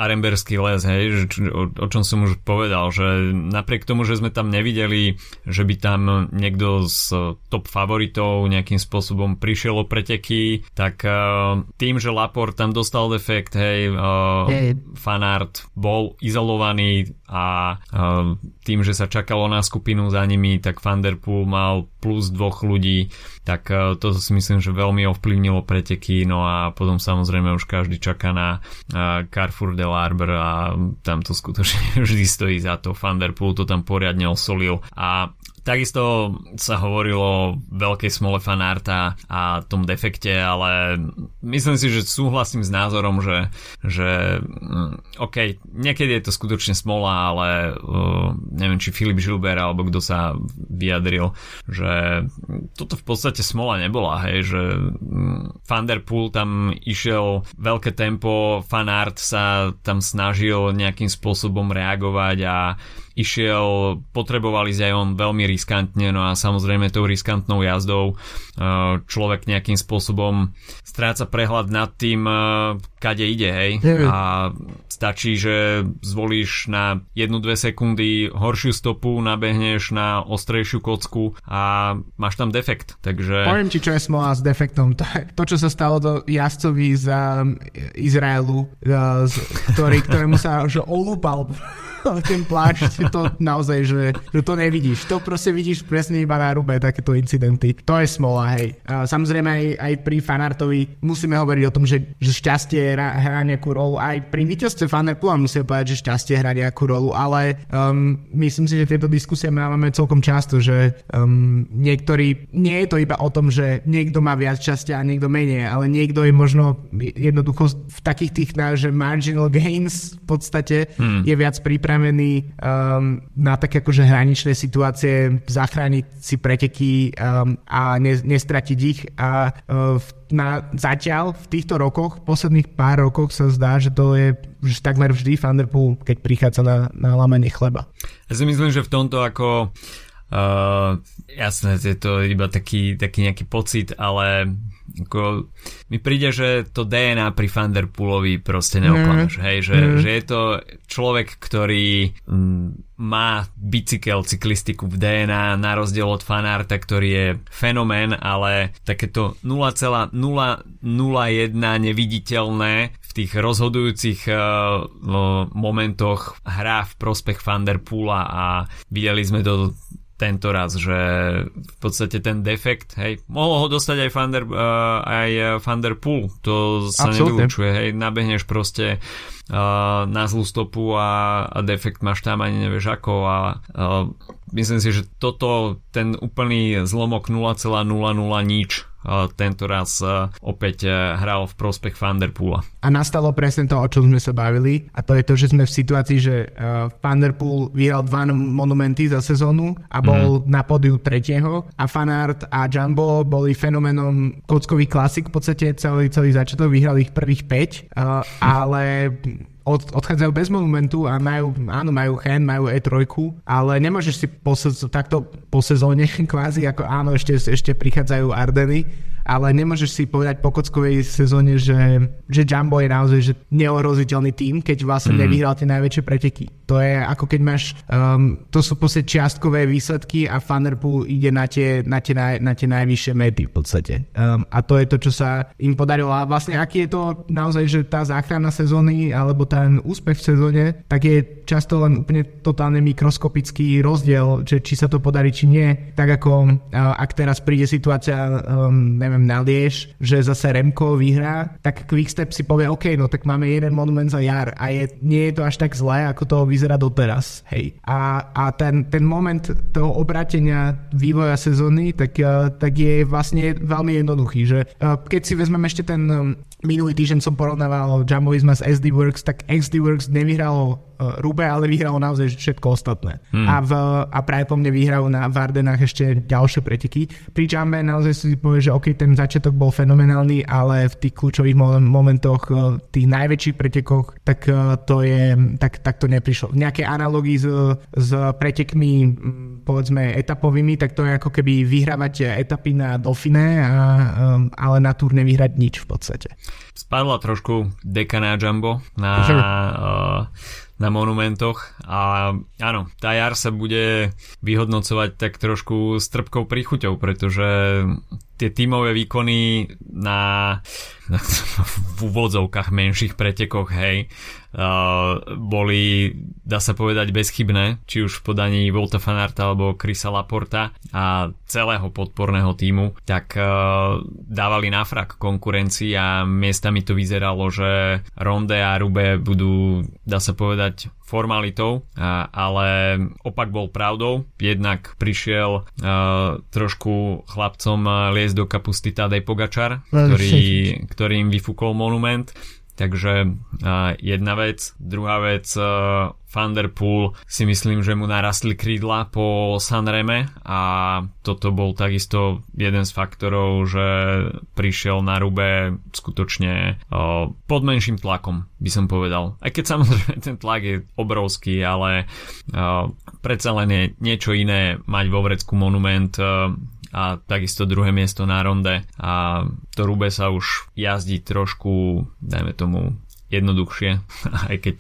Arenberský les, hej, o, o čom som už povedal, že napriek tomu, že sme tam nevideli, že by tam niekto z top favoritov nejakým spôsobom prišiel o preteky, tak tým, že Laporte tam dostal defekt, hej, hey. Van Aert bol izolovaný a tým, že sa čakalo na skupinu za nimi, tak Van der Poel mal plus dvoch ľudí, tak to si myslím, že veľmi ovplyvnilo preteky, no a potom sa samozrejme už každý čaká na uh, Carrefour de l'Arbre a tam to skutočne vždy stojí za to. Van der Poel to tam poriadne osolil a takisto sa hovorilo o veľkej smole Van Aerta a tom defekte, ale myslím si, že súhlasím s názorom, že, že ok, niekedy je to skutočne smola, ale uh, neviem, či Filip Žilber alebo kto sa vyjadril, že toto v podstate smola nebola, hej, že Van der Poel tam išiel veľké tempo, Van Aert sa tam snažil nejakým spôsobom reagovať a išiel, potreboval ísť aj on veľmi riskantne, no a samozrejme tou riskantnou jazdou človek nejakým spôsobom stráca prehľad nad tým, kade ide, hej, a stačí, že zvolíš na jednu až dve sekundy horšiu stopu, nabehneš na ostrejšiu kocku a máš tam defekt, takže... Poviem ti, čo je smola s defektom, to, to čo sa stalo do jazdcovi z um, Izraelu, uh, z, ktorý, ktorému sa že olúpal ten plášť, to naozaj, že, že to nevidíš. To proste vidíš presne iba na Roubaix, takéto incidenty. To je smola, hej. Samozrejme aj, aj pri Van Aertovi musíme hovoriť o tom, že, že šťastie hrá nejakú rolu. Aj pri víťazstve Van der Poela musíme povedať, že šťastie hrá nejakú rolu, ale um, myslím si, že tieto diskusie máme celkom často, že um, niektorí, nie je to iba o tom, že niekto má viac šťastia a niekto menej, ale niekto je možno jednoducho v takých tých, že marginal gains v podstate hmm. je viac prípravený pripravený um, na také akože hraničné situácie, zachrániť si preteky um, a ne, nestratiť ich a uh, v na, zatiaľ v týchto rokoch, posledných pár rokoch sa zdá, že to je že takmer vždy Van der Poel, keď prichádza na, na lámanie chleba. Ja si myslím, že v tomto ako uh, jasné, je to iba taký, taký nejaký pocit, ale ako, mi príde, že to dé en á pri Van der Poelovi proste neoklamáš, mm. hej, že, mm. že je to človek, ktorý mm, má bicykel, cyklistiku v dé en á na rozdiel od Van Aerta, ktorý je fenomén, ale takéto nula celá nula nula jeden neviditeľné v tých rozhodujúcich uh, momentoch hrá v prospech Van der Poela a videli sme to tento raz, že v podstate ten defekt, hej, mohol ho dostať aj Van der, uh, aj Van der Poel, to sa nevylučuje, hej, nabehneš proste uh, na zlú stopu a, a defekt máš tam, ani nevieš ako a uh, myslím si, že toto, ten úplný zlomok nula celá nula nula nič tento raz opäť hral v prospech Van der Poela. A nastalo presne to, o čom sme sa bavili, a to je to, že sme v situácii, že Van der Poel vyhral dva monumenty za sezónu a bol mm. na pódiu tretieho a Van Aert a Jumbo boli fenoménom kockový klasik, v podstate celý, celý začiatok vyhral ich prvých päť, ale Od, odchádzajú bez monumentu a majú, áno, majú hen, majú é tri, ale nemôžeš si po, takto po sezóne kvázi, ako áno, ešte, ešte prichádzajú Ardeny, ale nemôžeš si povedať po kockovej sezóne, že, že Jumbo je naozaj že neohroziteľný tým, keď vlastne mm. nevyhral tie najväčšie preteky. To je ako keď máš, um, to sú proste čiastkové výsledky a Van der Poel ide na tie, na tie, naj, na tie najvyššie mety v podstate. Um, a to je to, čo sa im podarilo. A vlastne aký je to naozaj, že tá záchrana sezóny, alebo ten úspech v sezóne, tak je často len úplne totálne mikroskopický rozdiel, že či sa to podarí, či nie. Tak ako uh, ak teraz príde situácia, um, neviem, na Liež, že zase Remko vyhrá, tak Quickstep si povie, OK, no tak máme jeden monument za jar a je, nie je to až tak zlé, ako to vyzerá doteraz. Hej. A, a ten, ten moment toho obratenia vývoja sezóny, tak, tak je vlastne veľmi jednoduchý, že keď si vezmeme ešte ten minulý týždeň som porovnával Jumboizma s es dé Works, tak es dé Works nevyhralo Roubaix, ale vyhralo naozaj všetko ostatné. Hmm. A, v, a práve po mne vyhrajú na Vardenách ešte ďalšie preteky. Pri Jumbe naozaj si povie, že OK, ten začiatok bol fenomenálny, ale v tých kľúčových momentoch, tých najväčších pretekoch, tak to je, tak, tak to neprišlo. V nejakej analogii s, s pretekmi povedzme etapovými, tak to je ako keby vyhrávať etapy na Dauphine, a, ale na Tour nevyhrať nič v podstate. Spadla trošku deka na Jumbo na, na monumentoch a áno, tá jar sa bude vyhodnocovať tak trošku s trpkou príchuťou, pretože tie tímové výkony na, na v úvodzovkách menších pretekoch, hej, uh, boli, dá sa povedať, bezchybné, či už v podaní Wouta van Aerta alebo Krisa Laporta a celého podporného tímu, tak uh, dávali na frak konkurencii a miestami to vyzeralo, že Ronde a Roubaix budú, dá sa povedať, formalitou, ale opak bol pravdou. Jednak prišiel uh, trošku chlapcom liesť do kapusty Tadej Pogačar, ktorý, ktorý im vyfúkol monument. Takže uh, jedna vec. Druhá vec, uh, Van der Poel si myslím, že mu narastli krídla po Sanreme a toto bol takisto jeden z faktorov, že prišiel na Roubaix skutočne o, pod menším tlakom, by som povedal. Aj keď samozrejme ten tlak je obrovský, ale o, predsa len je niečo iné mať vo vrecku monument o, a takisto druhé miesto na Ronde a to Roubaix sa už jazdí trošku, dajme tomu, jednoduchšie, aj keď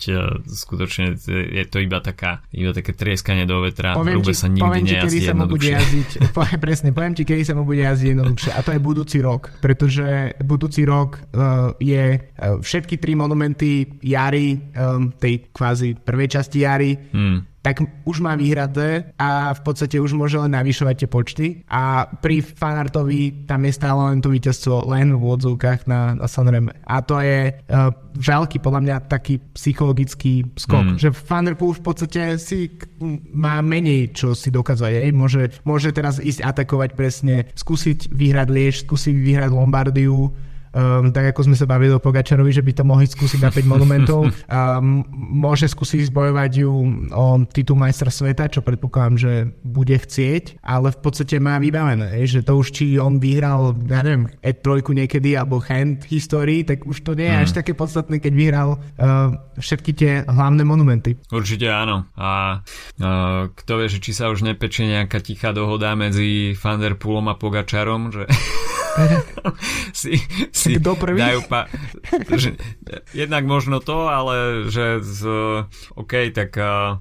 skutočne je to iba taká iba také trieskanie do vetra. Poviem ti, sa nikdy poviem ti kedy sa mu bude jazdiť presne, poviem ti, kedy sa mu bude jazdiť jednoduchšie a to je budúci rok, pretože budúci rok uh, je uh, všetky tri monumenty jary, um, tej kvázi prvej časti jary, hmm. tak už má výhradné a v podstate už môže len navyšovať tie počty a pri Van Aertovi tam je stále len to víťazstvo len v odzvukách na, na Sanreme a to je uh, veľký podľa mňa taký psychologický skok, mm. že Van der Poel v podstate si má menej čo si dokázať, hej? Môže, môže teraz ísť atakovať presne, skúsiť vyhrať Liež, skúsiť vyhrať Lombardiu, um, tak ako sme sa bavili o Pogačarovi, že by to mohli skúsiť na päť monumentov. Um, môže skúsiť zbojovať ju o titul majstra sveta, čo predpokladám, že bude chcieť, ale v podstate má vybavené, že to už či on vyhral, ja neviem, é tri niekedy alebo hand histórii, tak už to nie je mm. až také podstatné, keď vyhral uh, všetky tie hlavné monumenty. Určite áno. A uh, kto vie, že či sa už nepečie nejaká tichá dohoda medzi Van der Poelom a Pogačarom, že si, si dajú pa... že, jednak možno to, ale že z, OK, tak uh,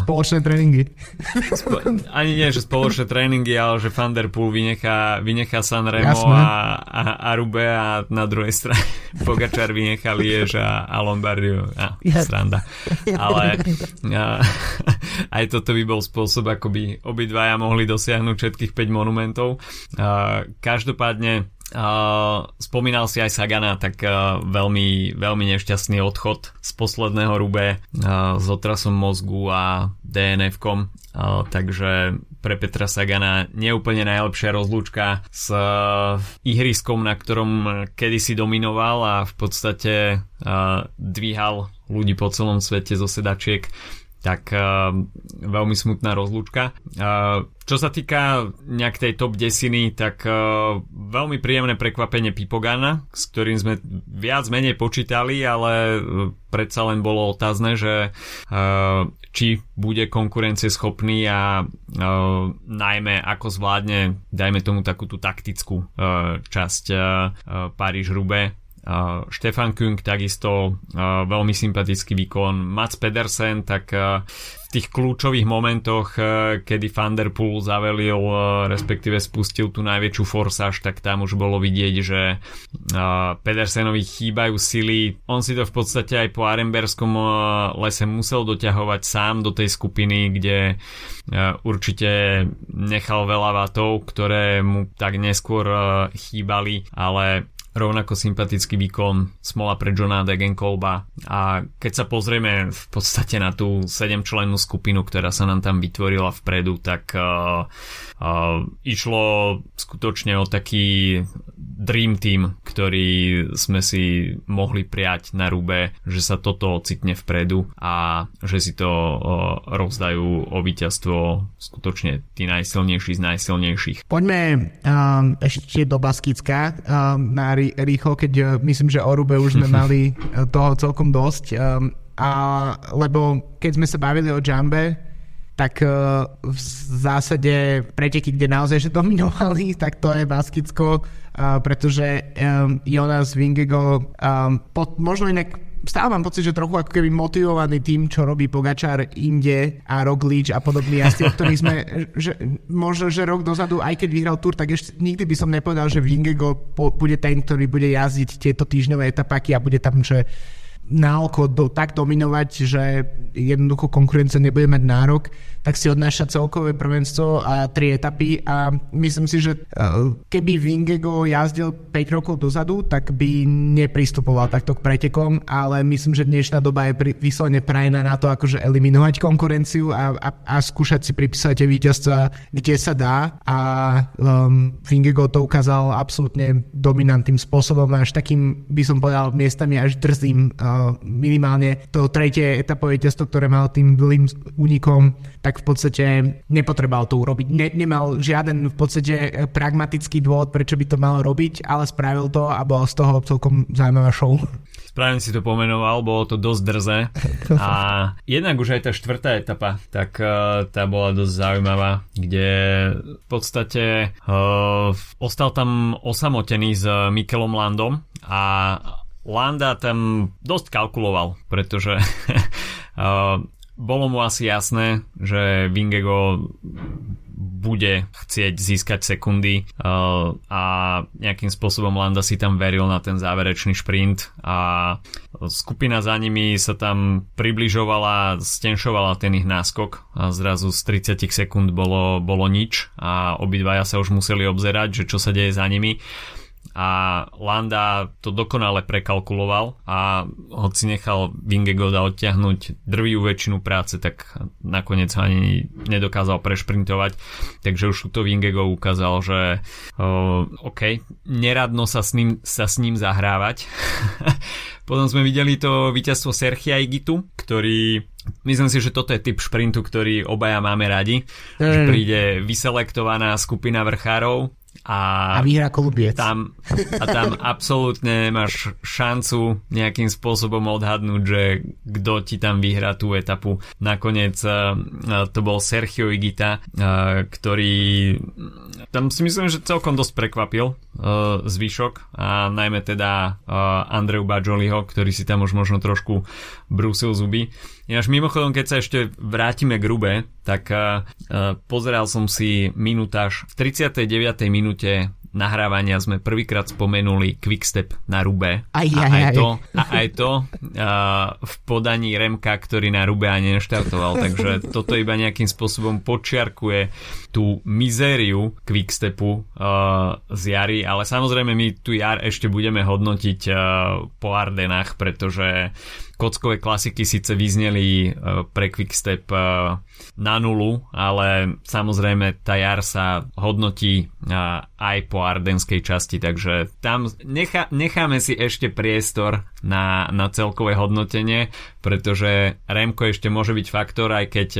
spoločné tréningy. Spo... Ani nie, že spoločné tréningy, ale že Van der Poel vynechá, vynechá Sanremo a, a, a Roubaix a na druhej strane Pogačar vynechá Liež a, a Lombardiu. A, ja. Sranda. Ale uh, aj toto by bol spôsob, ako by obidvaja mohli dosiahnuť všetkých päť monumentov. Uh, Každopádne Uh, spomínal si aj Sagana, tak uh, veľmi, veľmi nešťastný odchod z posledného Roubaix uh, s otrasom mozgu a dé en efkom, uh, takže pre Petra Sagana neúplne najlepšia rozlúčka s uh, ihriskom, na ktorom kedysi dominoval a v podstate uh, dvíhal ľudí po celom svete zo sedačiek, tak uh, veľmi smutná rozlúčka. Uh, Čo sa týka nejak tej top desiny, tak uh, veľmi príjemné prekvapenie Pipogana, s ktorým sme viac menej počítali, ale predsa len bolo otázne, že uh, či bude konkurencieschopný a uh, najmä ako zvládne, dajme tomu takú tú taktickú uh, časť uh, Paríž-Roubaix. Uh, Stefan Küng takisto uh, veľmi sympatický výkon. Mats Pedersen, tak uh, v tých kľúčových momentoch, uh, kedy Van der Poel zavelil, uh, respektíve spustil tú najväčšiu forsáž, tak tam už bolo vidieť, že uh, Pedersenovi chýbajú sily. On si to v podstate aj po Arenbergskom uh, lese musel doťahovať sám do tej skupiny, kde uh, určite nechal veľa vatov, ktoré mu tak neskôr uh, chýbali, ale rovnako sympatický výkon, smola pre Johna Degenkolba. A keď sa pozrieme v podstate na tú sedemčlennú skupinu, ktorá sa nám tam vytvorila vpredu, tak uh, uh, išlo skutočne o taký dream team, ktorý sme si mohli prijať na Roubaix, že sa toto ocitne vpredu a že si to uh, rozdajú o víťazstvo skutočne tí najsilnejší z najsilnejších. Poďme um, ešte do Baskicka um, na rýchlo, keď myslím, že o Roubaix už sme mali toho celkom dosť. Um, a, lebo keď sme sa bavili o Jumbe, tak uh, v zásade preteky, kde naozaj že dominovali, tak to je Baskicko, uh, pretože um, Jonas Vingegaard um, pod, možno inak stále mám pocit, že trochu ako keby motivovaný tým, čo robí Pogačar inde a Roglič a podobný jazdci, o ktorých sme že, možno, že rok dozadu, aj keď vyhral Tour, tak ešte nikdy by som nepovedal, že Vingegaard po, bude ten, ktorý bude jazdiť tieto týždňové etapáky a bude tam, že na oko do, tak dominovať, že jednoducho konkurencia nebude mať nárok, tak si odnáša celkové prvenstvo a tri etapy a myslím si, že keby Vingegaard jazdil päť rokov dozadu, tak by nepristupoval takto k pretekom, ale myslím, že dnešná doba je pri, vyslovene prajená na to, akože eliminovať konkurenciu a, a, a skúšať si pripísať víťazstva, kde sa dá a um, Vingegaard to ukázal absolútne dominantným spôsobom, až takým by som povedal miestami až drzým um, minimálne to tretie etapové testo, ktoré mal tým dlhým únikom, tak v podstate nepotreboval to urobiť. Ne, nemal žiaden v podstate pragmatický dôvod, prečo by to mal robiť, ale spravil to a bol z toho celkom zaujímavá show. Správne si to pomenoval, bolo to dosť drze a jednak už aj tá štvrtá etapa, tak tá bola dosť zaujímavá, kde v podstate uh, ostal tam osamotený s Mikelom Landom a Landa tam dosť kalkuloval, pretože uh, bolo mu asi jasné, že Vingegaard bude chcieť získať sekundy uh, a nejakým spôsobom Landa si tam veril na ten záverečný šprint a skupina za nimi sa tam približovala, stenšovala ten ich náskok a zrazu z tridsať sekúnd bolo, bolo nič a obidvaja sa už museli obzerať, že čo sa deje za nimi. a Landa to dokonale prekalkuloval a hoci nechal Vingegaarda odtiahnuť drvivú väčšinu práce, tak nakoniec ani nedokázal prešprintovať, takže už to Vingegaard ukázal, že uh, ok, neradno sa s ním, sa s ním zahrávať. Potom sme videli to víťazstvo Sergia Higuitu, ktorý, myslím si, že toto je typ šprintu, ktorý obaja máme radi, mm. že príde vyselektovaná skupina vrchárov a, a vyhrá Kolubiec. Tam, a tam absolútne máš šancu nejakým spôsobom odhadnúť, že kto ti tam vyhrá tú etapu. Nakoniec to bol Sergio Higuita, ktorý tam si myslím, že celkom dosť prekvapil zvyšok a najmä teda Andreu Bajoliho, ktorý si tam už možno trošku brúsil zuby. Ináč mimochodom, keď sa ešte vrátime k Rube, tak uh, pozeral som si minutáž. V tridsiatej deviatej minúte nahrávania sme prvýkrát spomenuli Quickstep na Rube. Aj, aj, a aj, aj to, a aj to uh, v podaní Remka, ktorý na Rube ani neštartoval. Takže toto iba nejakým spôsobom počiarkuje tú mizériu Quickstepu uh, z jary. Ale samozrejme my tu jar ešte budeme hodnotiť uh, po Ardenách, pretože kockové klasiky síce vyzneli pre Quickstep na nulu, ale samozrejme tá jar sa hodnotí aj po ardenskej časti, takže tam nechá, necháme si ešte priestor na, na celkové hodnotenie, pretože Remko ešte môže byť faktor, aj keď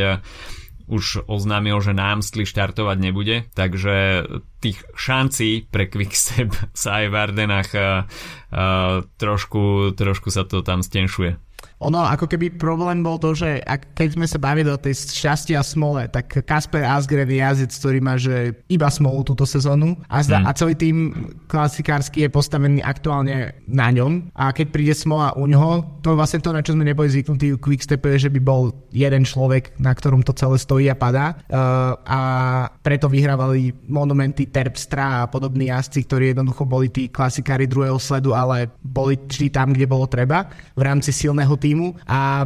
už oznámil, že na Amstli štartovať nebude, takže tých šancí pre Quickstep sa aj v Ardenách uh, trošku, trošku sa to tam stenšuje. Ono, ako keby problém bol to, že ak, keď sme sa bavili o tej šťastie a smole, tak Kasper Asgren je jazdec, ktorý má že iba smolu túto sezónu a, zda, hmm. a celý tým klasikársky je postavený aktuálne na ňom a keď príde smola u ňoho, to je vlastne to, na čo sme neboli zvyknutí u Quickstepu, že by bol jeden človek, na ktorom to celé stojí a padá uh, a preto vyhrávali monumenty Terpstra a podobní jazdci, ktorí jednoducho boli tí klasikári druhého sledu, ale boli vždy tam, kde bolo treba v rámci silného týmu. A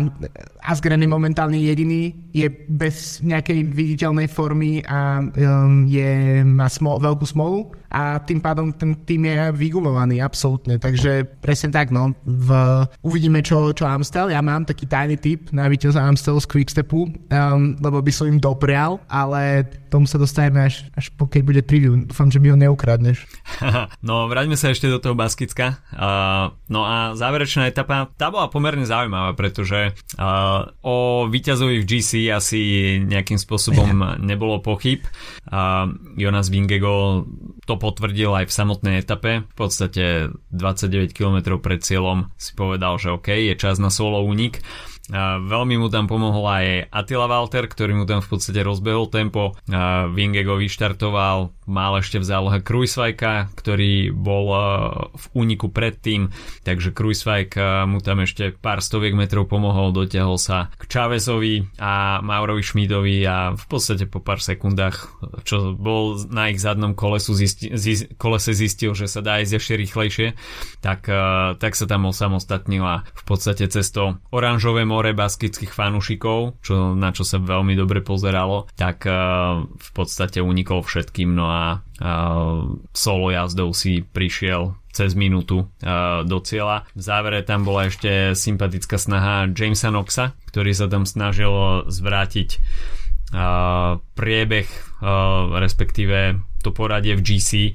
Asgren je momentálne jediný, je bez nejakej viditeľnej formy a um, je, má smol, veľkú smolu a tým pádom ten tým je vygumovaný absolútne, takže presne tak, no, v, uvidíme čo, čo Amstel, ja mám taký tajný tip na víťaza Amstelu z Quickstepu, um, lebo by som im doprial, ale tomu sa dostaneme až, až po, keď bude preview, dúfam, že mi ho neukradneš. No, vráťme sa ešte do toho Baskicka, uh, no a záverečná etapa, tá bola pomerne zaujímavá, pretože uh, o víťazovi v gé cé asi nejakým spôsobom nebolo pochyb, uh, Jonas Vingegaard to potvrdil aj v samotnej etape. V podstate dvadsaťdeväť kilometrov pred cieľom si povedal, že OK, je čas na solo únik. A veľmi mu tam pomohol aj Attila Walter, ktorý mu tam v podstate rozbehol tempo. A Vingegaard vyštartoval, mal ešte v zálohe Kruijswijka, ktorý bol v úniku predtým, takže Kruijswijk mu tam ešte pár stoviek metrov pomohol, dotiahol sa k Chávezovi a Maurovi Schmidovi a v podstate po pár sekundách, čo bol na ich zadnom kolesu zisti, zis, kolese zistil, že sa dá ísť ešte rýchlejšie, tak, tak sa tam osamostatnila v podstate cesto oranžové more baskických fanúšikov, čo, na čo sa veľmi dobre pozeralo, tak uh, v podstate unikol všetkým, no a uh, solo jazdou si prišiel cez minútu uh, do cieľa. V závere tam bola ešte sympatická snaha Jamesa Knoxa, ktorý sa tam snažil zvrátiť uh, priebeh, uh, respektíve to poradie v gé cé,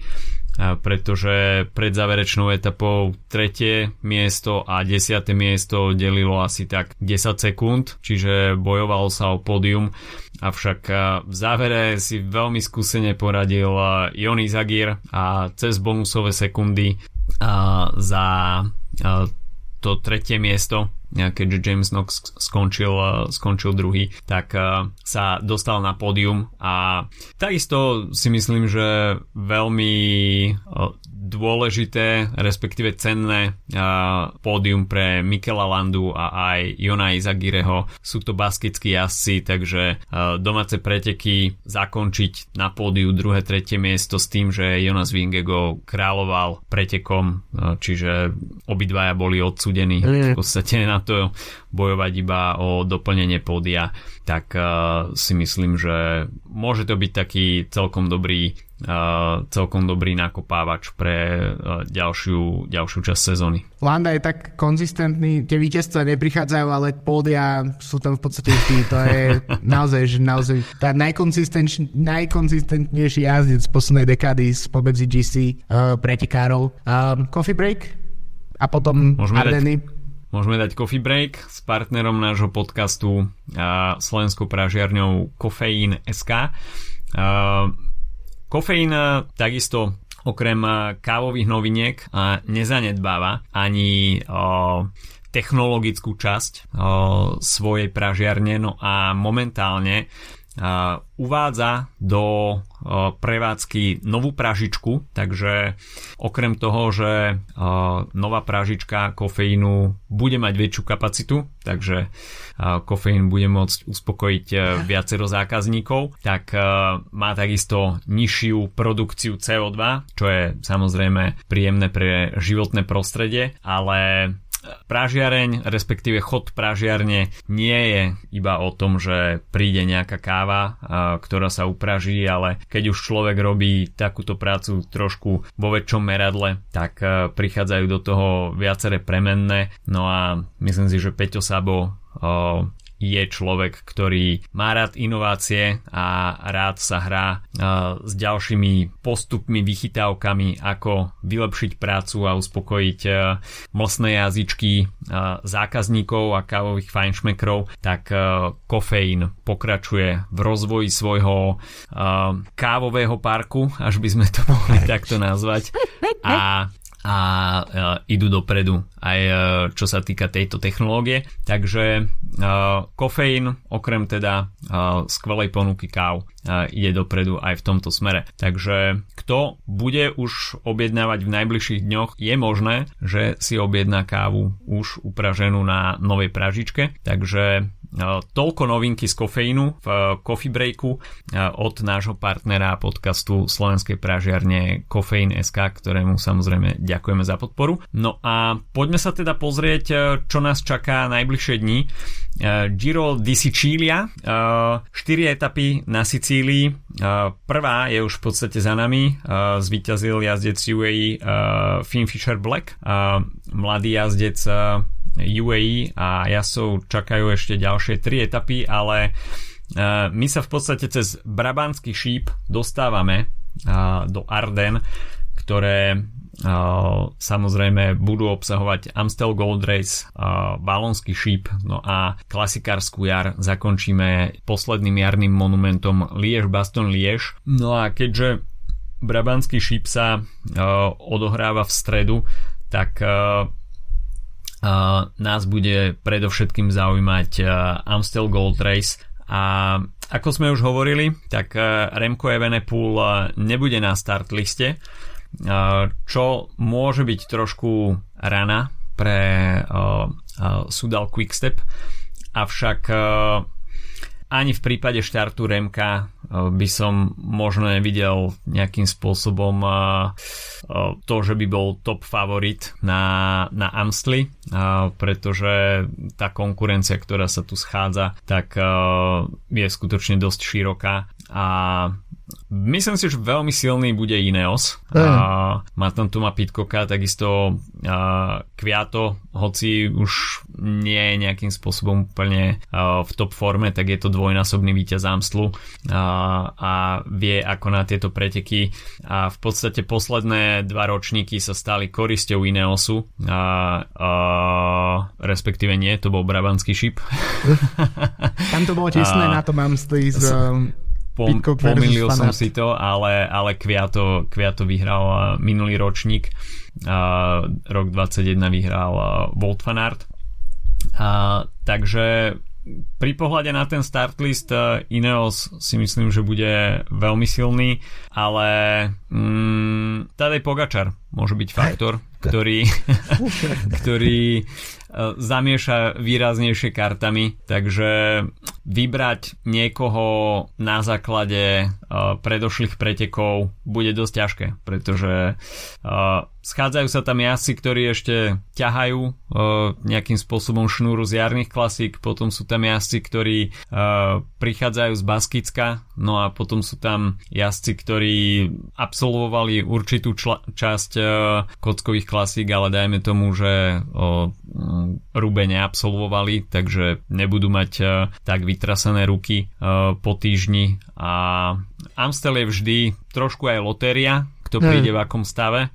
pretože pred záverečnou etapou tretie miesto a desiate miesto delilo asi tak desať sekúnd, čiže bojoval sa o pódium, avšak v závere si veľmi skúsene poradil Joni Zagir a cez bonusové sekundy za to tretie miesto, keďže James Knox skončil, skončil druhý, tak sa dostal na pódium a takisto si myslím, že veľmi dôležité, respektíve cenné pódium pre Mikela Landu a aj Jona Izagireho. Sú to baskickí jazdci, takže domáce preteky zakončiť na pódiu druhé, tretie miesto s tým, že Jonas Vingegaard kráľoval pretekom, čiže obidvaja boli odsúdení v podstate na znamená to bojovať iba o doplnenie pódia, tak uh, si myslím, že môže to byť taký celkom dobrý Uh, celkom dobrý nakopávač pre uh, ďalšiu, ďalšiu časť sezóny. Landa je tak konzistentný, tie víťazstvá neprichádzajú, ale pódia sú tam v podstate tí, to je naozaj, že naozaj tá najkonzistentnejší, najkonzistentnejší jazdec z poslednej dekády z pobedzi gé cé uh, pretekárov. Um, coffee break a potom Ardeny. Môžeme dať coffee break s partnerom nášho podcastu uh, Slovenskou pražiarňou kofeín bodka es ká. Uh, Kofeín takisto okrem kávových noviniek nezanedbáva ani o, technologickú časť o, svojej pražiarne, no a momentálne Uh, uvádza do uh, prevádzky novú pražičku, takže okrem toho, že uh, nová pražička kofeínu bude mať väčšiu kapacitu, takže uh, kofeín bude môcť uspokojiť uh, viacero zákazníkov, tak uh, má takisto nižšiu produkciu cé ó dva, čo je samozrejme príjemné pre životné prostredie, ale pražiareň, respektíve chod pražiarne nie je iba o tom, že príde nejaká káva, ktorá sa upraží, ale keď už človek robí takúto prácu trošku vo väčšom meradle, tak prichádzajú do toho viaceré premenné. No a myslím si, že Peťo Sabo je človek, ktorý má rád inovácie a rád sa hrá s ďalšími postupmi, vychytávkami, ako vylepšiť prácu a uspokojiť mlsné jazyčky zákazníkov a kávových fajnšmekrov, tak kofeín pokračuje v rozvoji svojho kávového parku, až by sme to mohli takto nazvať. A a uh, idú dopredu aj uh, čo sa týka tejto technológie, takže uh, kofeín okrem teda uh, skvelej ponuky káv uh, ide dopredu aj v tomto smere, takže kto bude už objednávať v najbližších dňoch, je možné, že si objedná kávu už upraženú na novej pražičke, takže toľko novinky z kofeínu v Coffee Breaku od nášho partnera podcastu Slovenskej pražiarne kofeín bodka es ká, ktorému samozrejme ďakujeme za podporu. No a poďme sa teda pozrieť, čo nás čaká najbližšie dni. Giro di Sicilia, štyri etapy na Sicílii, prvá je už v podstate za nami, zvíťazil jazdec ú á é Finn Fisher-Black, mladý jazdec ú á é, a jasov čakajú ešte ďalšie tri etapy, ale my sa v podstate cez Brabanský šíp dostávame do Arden, ktoré samozrejme budú obsahovať Amstel Gold Race, Valonský šíp, no a klasikárskú jar zakončíme posledným jarným monumentom Liège-Bastogne-Liège. No a keďže Brabanský šíp sa odohráva v stredu, tak Uh, nás bude predovšetkým zaujímať uh, Amstel Gold Race, a ako sme už hovorili, tak uh, Remko Evenepoel uh, nebude na start liste, uh, čo môže byť trošku rana pre uh, uh, Sudal Quickstep, avšak uh, ani v prípade štartu Remka uh, by som možno nevidel nejakým spôsobom uh, to, že by bol top favorit na, na Amstli, pretože tá konkurencia, ktorá sa tu schádza, tak je skutočne dosť široká a myslím si, že veľmi silný bude Ineos. Uh. Má tam Toma Pitcocka, takisto Kviato, hoci už nie je nejakým spôsobom úplne v top forme, tak je to dvojnásobný víťaz Amstlu a vie ako na tieto preteky, a v podstate posledné dva ročníky sa stali korisťou Ineosu, a, a, respektíve nie, to bol Brabanský šíp. Tam to bolo tesné, na tom Amstli z... Pom, pomýlil som si to, ale, ale Kviato, Kviato vyhral minulý ročník, uh, rok dvadsaťjeden vyhral uh, Wout van Aert, uh, takže pri pohľade na ten startlist uh, Ineos si myslím, že bude veľmi silný, ale mm, Tadej Pogačar môže byť faktor, ktorý, ktorý zamieša výraznejšie kartami, takže vybrať niekoho na základe predošlých pretekov bude dosť ťažké, pretože schádzajú sa tam jazdci, ktorí ešte ťahajú nejakým spôsobom šnúru z jarných klasík, potom sú tam jazdci, ktorí prichádzajú z Baskicka, no a potom sú tam jazdci, ktorí absolvovali určitú čla- časť kockových klasík, ale dajme tomu, že Roubaix neabsolvovali, takže nebudú mať tak vytrasené ruky po týždni. A Amstel je vždy trošku aj lotéria, kto príde v akom stave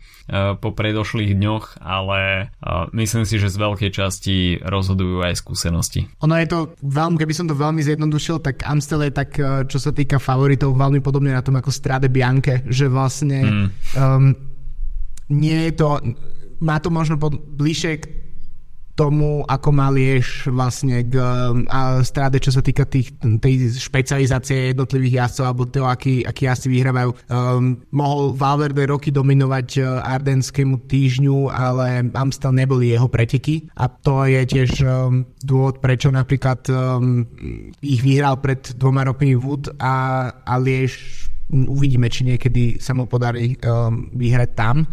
po predošlých dňoch, ale myslím si, že z veľkej časti rozhodujú aj skúsenosti. Ono je to veľmi, keby som to veľmi zjednodušil, tak Amstel je tak, čo sa týka favoritov, veľmi podobne na tom ako Strade Bianche, že vlastne hmm. um, nie je to, má to možno pod, bližšie k tomu, ako mal ješ vlastne k a Strade, čo sa týka tých, tej špecializácie jednotlivých jazdcov, alebo toho, akí jazdci vyhrávajú. Um, mohol Valverde roky dominovať Ardenskému týždňu, ale Amstel neboli jeho preteky a to je tiež um, dôvod, prečo napríklad um, ich vyhral pred dvoma rokmi Wood a, a Lieš uvidíme, či niekedy sa mu podarí um, vyhrať tam.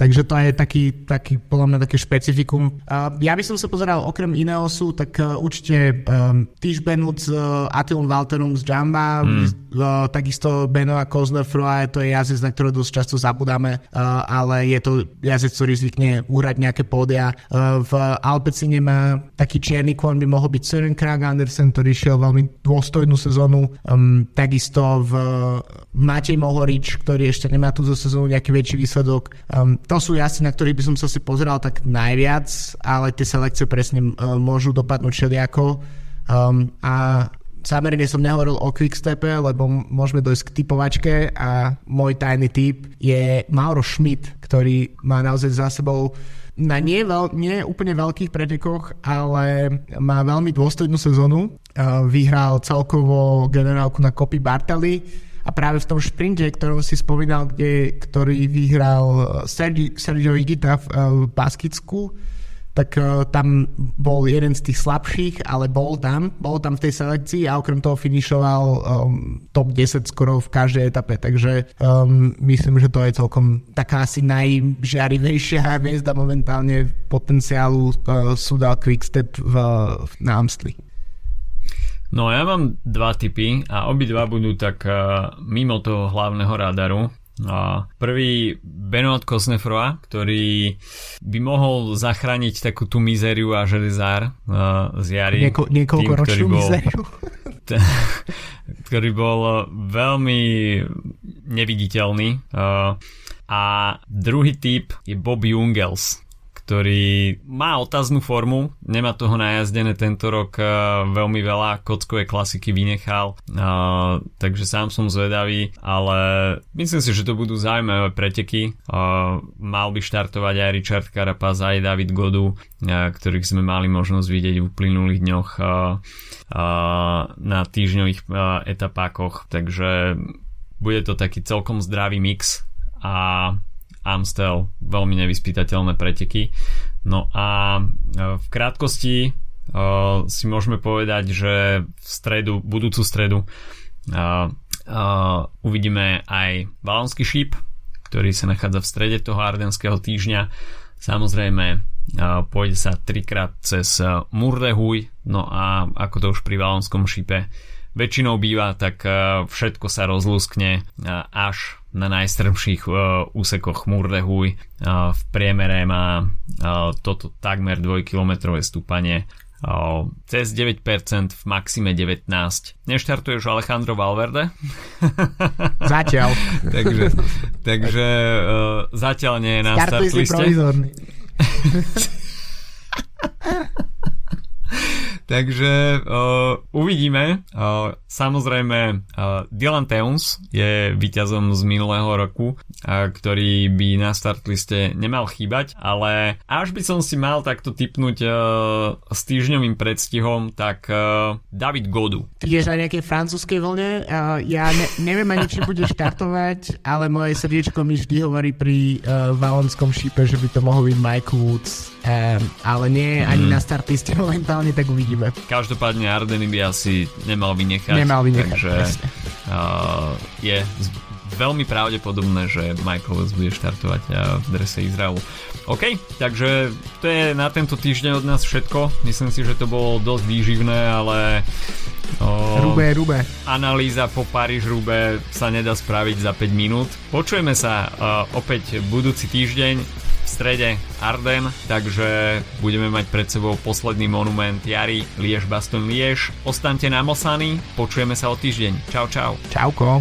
Takže to je taký, taký podľa mňa také špecifikum. Uh, ja by som sa pozeral okrem Ineosu, tak uh, určite um, Tisch Benoit s uh, Attilom Walterom z Jamba, mm. uh, takisto Benoit Cosnefroy, to je jazdec, na ktorého dosť často zabudáme, uh, ale je to jazdec, ktorý zvykne uhrať nejaké pódia. Uh, v Alpecine má taký čierny kon, by mohol byť Søren Kragh Andersen, ktorý šiel veľmi dôstojnú sezónu. Um, takisto v uh, Matej Mohorič, ktorý ešte nemá tu zo sezónu nejaký väčší výsledok. Um, To sú jazdci, na ktorých by som sa si pozeral tak najviac, ale tie selekcie presne uh, môžu dopadnúť všelijako. Um, a zámerne som nehovoril o Quickstepe, lebo môžeme dojsť k typovačke a môj tajný typ je Mauro Schmidt, ktorý má naozaj za sebou na nie, veľ, nie úplne veľkých pretekoch, ale má veľmi dôstojnú sezónu. Uh, vyhral celkovo generálku na Coppi Bartali. A práve v tom šprinte, ktorom si spomínal, kde, ktorý vyhral Sergi, Sergio Higuita v, v Baskicku, tak tam bol jeden z tých slabších, ale bol tam, bol tam v tej selekcii a okrem toho finišoval um, top desať skoro v každej etape, takže um, myslím, že to je celkom taká asi najžarivejšia hviezda momentálne potenciálu uh, Sudal Quickstep v, na Amstli. No ja mám dva tipy a obidva budú tak uh, mimo toho hlavného radaru. Uh, prvý Benoit Cosnefroy, ktorý by mohol zachrániť takú tú mizériu a železár uh, z jary. Nieko, niekoľko tým, ročnú mizériu. T- ktorý bol veľmi neviditeľný. Uh, a druhý tip je Bob Jungels, ktorý má otáznú formu, nemá toho najazdené tento rok, veľmi veľa kockové klasiky vynechal, takže sám som zvedavý, ale myslím si, že to budú zaujímavé preteky. Mal by štartovať aj Richard Carapaz, aj David Godu, ktorých sme mali možnosť vidieť v uplynulých dňoch na týždňových etapákoch, takže bude to taký celkom zdravý mix a Amstel, veľmi nevyspytateľné preteky. No a v krátkosti uh, si môžeme povedať, že v stredu, budúcu stredu uh, uh, uvidíme aj Valonský šíp, ktorý sa nachádza v strede toho ardenského týždňa. Samozrejme uh, pôjde sa trikrát cez Murdehuj, no a ako to už pri Valonskom šípe väčšinou býva, tak všetko sa rozlúskne až na najstrmších úsekoch Murdehuj. V priemere má toto takmer dvojkilometrové stúpanie cez deväť percent, v maxime devätnásť percent. Neštartuješ Alejandro Valverde? Zatiaľ. takže takže zatiaľ nie je na startliste. Startuj si provizorný. Takže uh, uvidíme. Uh, samozrejme uh, Dylan Teuns je víťazom z minulého roku, uh, ktorý by na startliste nemal chýbať, ale až by som si mal takto tipnúť uh, s týždňovým predstihom, tak uh, David Godu. Ty ideš na nejaké francúzskej vlne? Uh, ja ne- neviem ani, či budeš štartovať, ale moje srdiečko mi vždy hovorí pri uh, Valonskom šípe, že by to mohol byť Mike Woods. Um, ale nie ani mm. na startiste momentálne, tak uvidíme. Každopádne Ardeny by asi nemal vynechať. Nemal vynechať, takže, presne. Uh, je veľmi pravdepodobné, že Mikel Lewis bude štartovať v drese Izraelu. OK, takže to je na tento týždeň od nás všetko. Myslím si, že to bolo dosť výživné, ale... Uh, Roubaix, Roubaix. Analýza po Paríž-Roubaix sa nedá spraviť za päť minút. Počujeme sa uh, opäť budúci týždeň. V strede Arden, takže budeme mať pred sebou posledný monument jari, Liège-Bastogne-Liège. Ostaňte namosaní, počujeme sa o týždeň. Čau, čau. Čauko.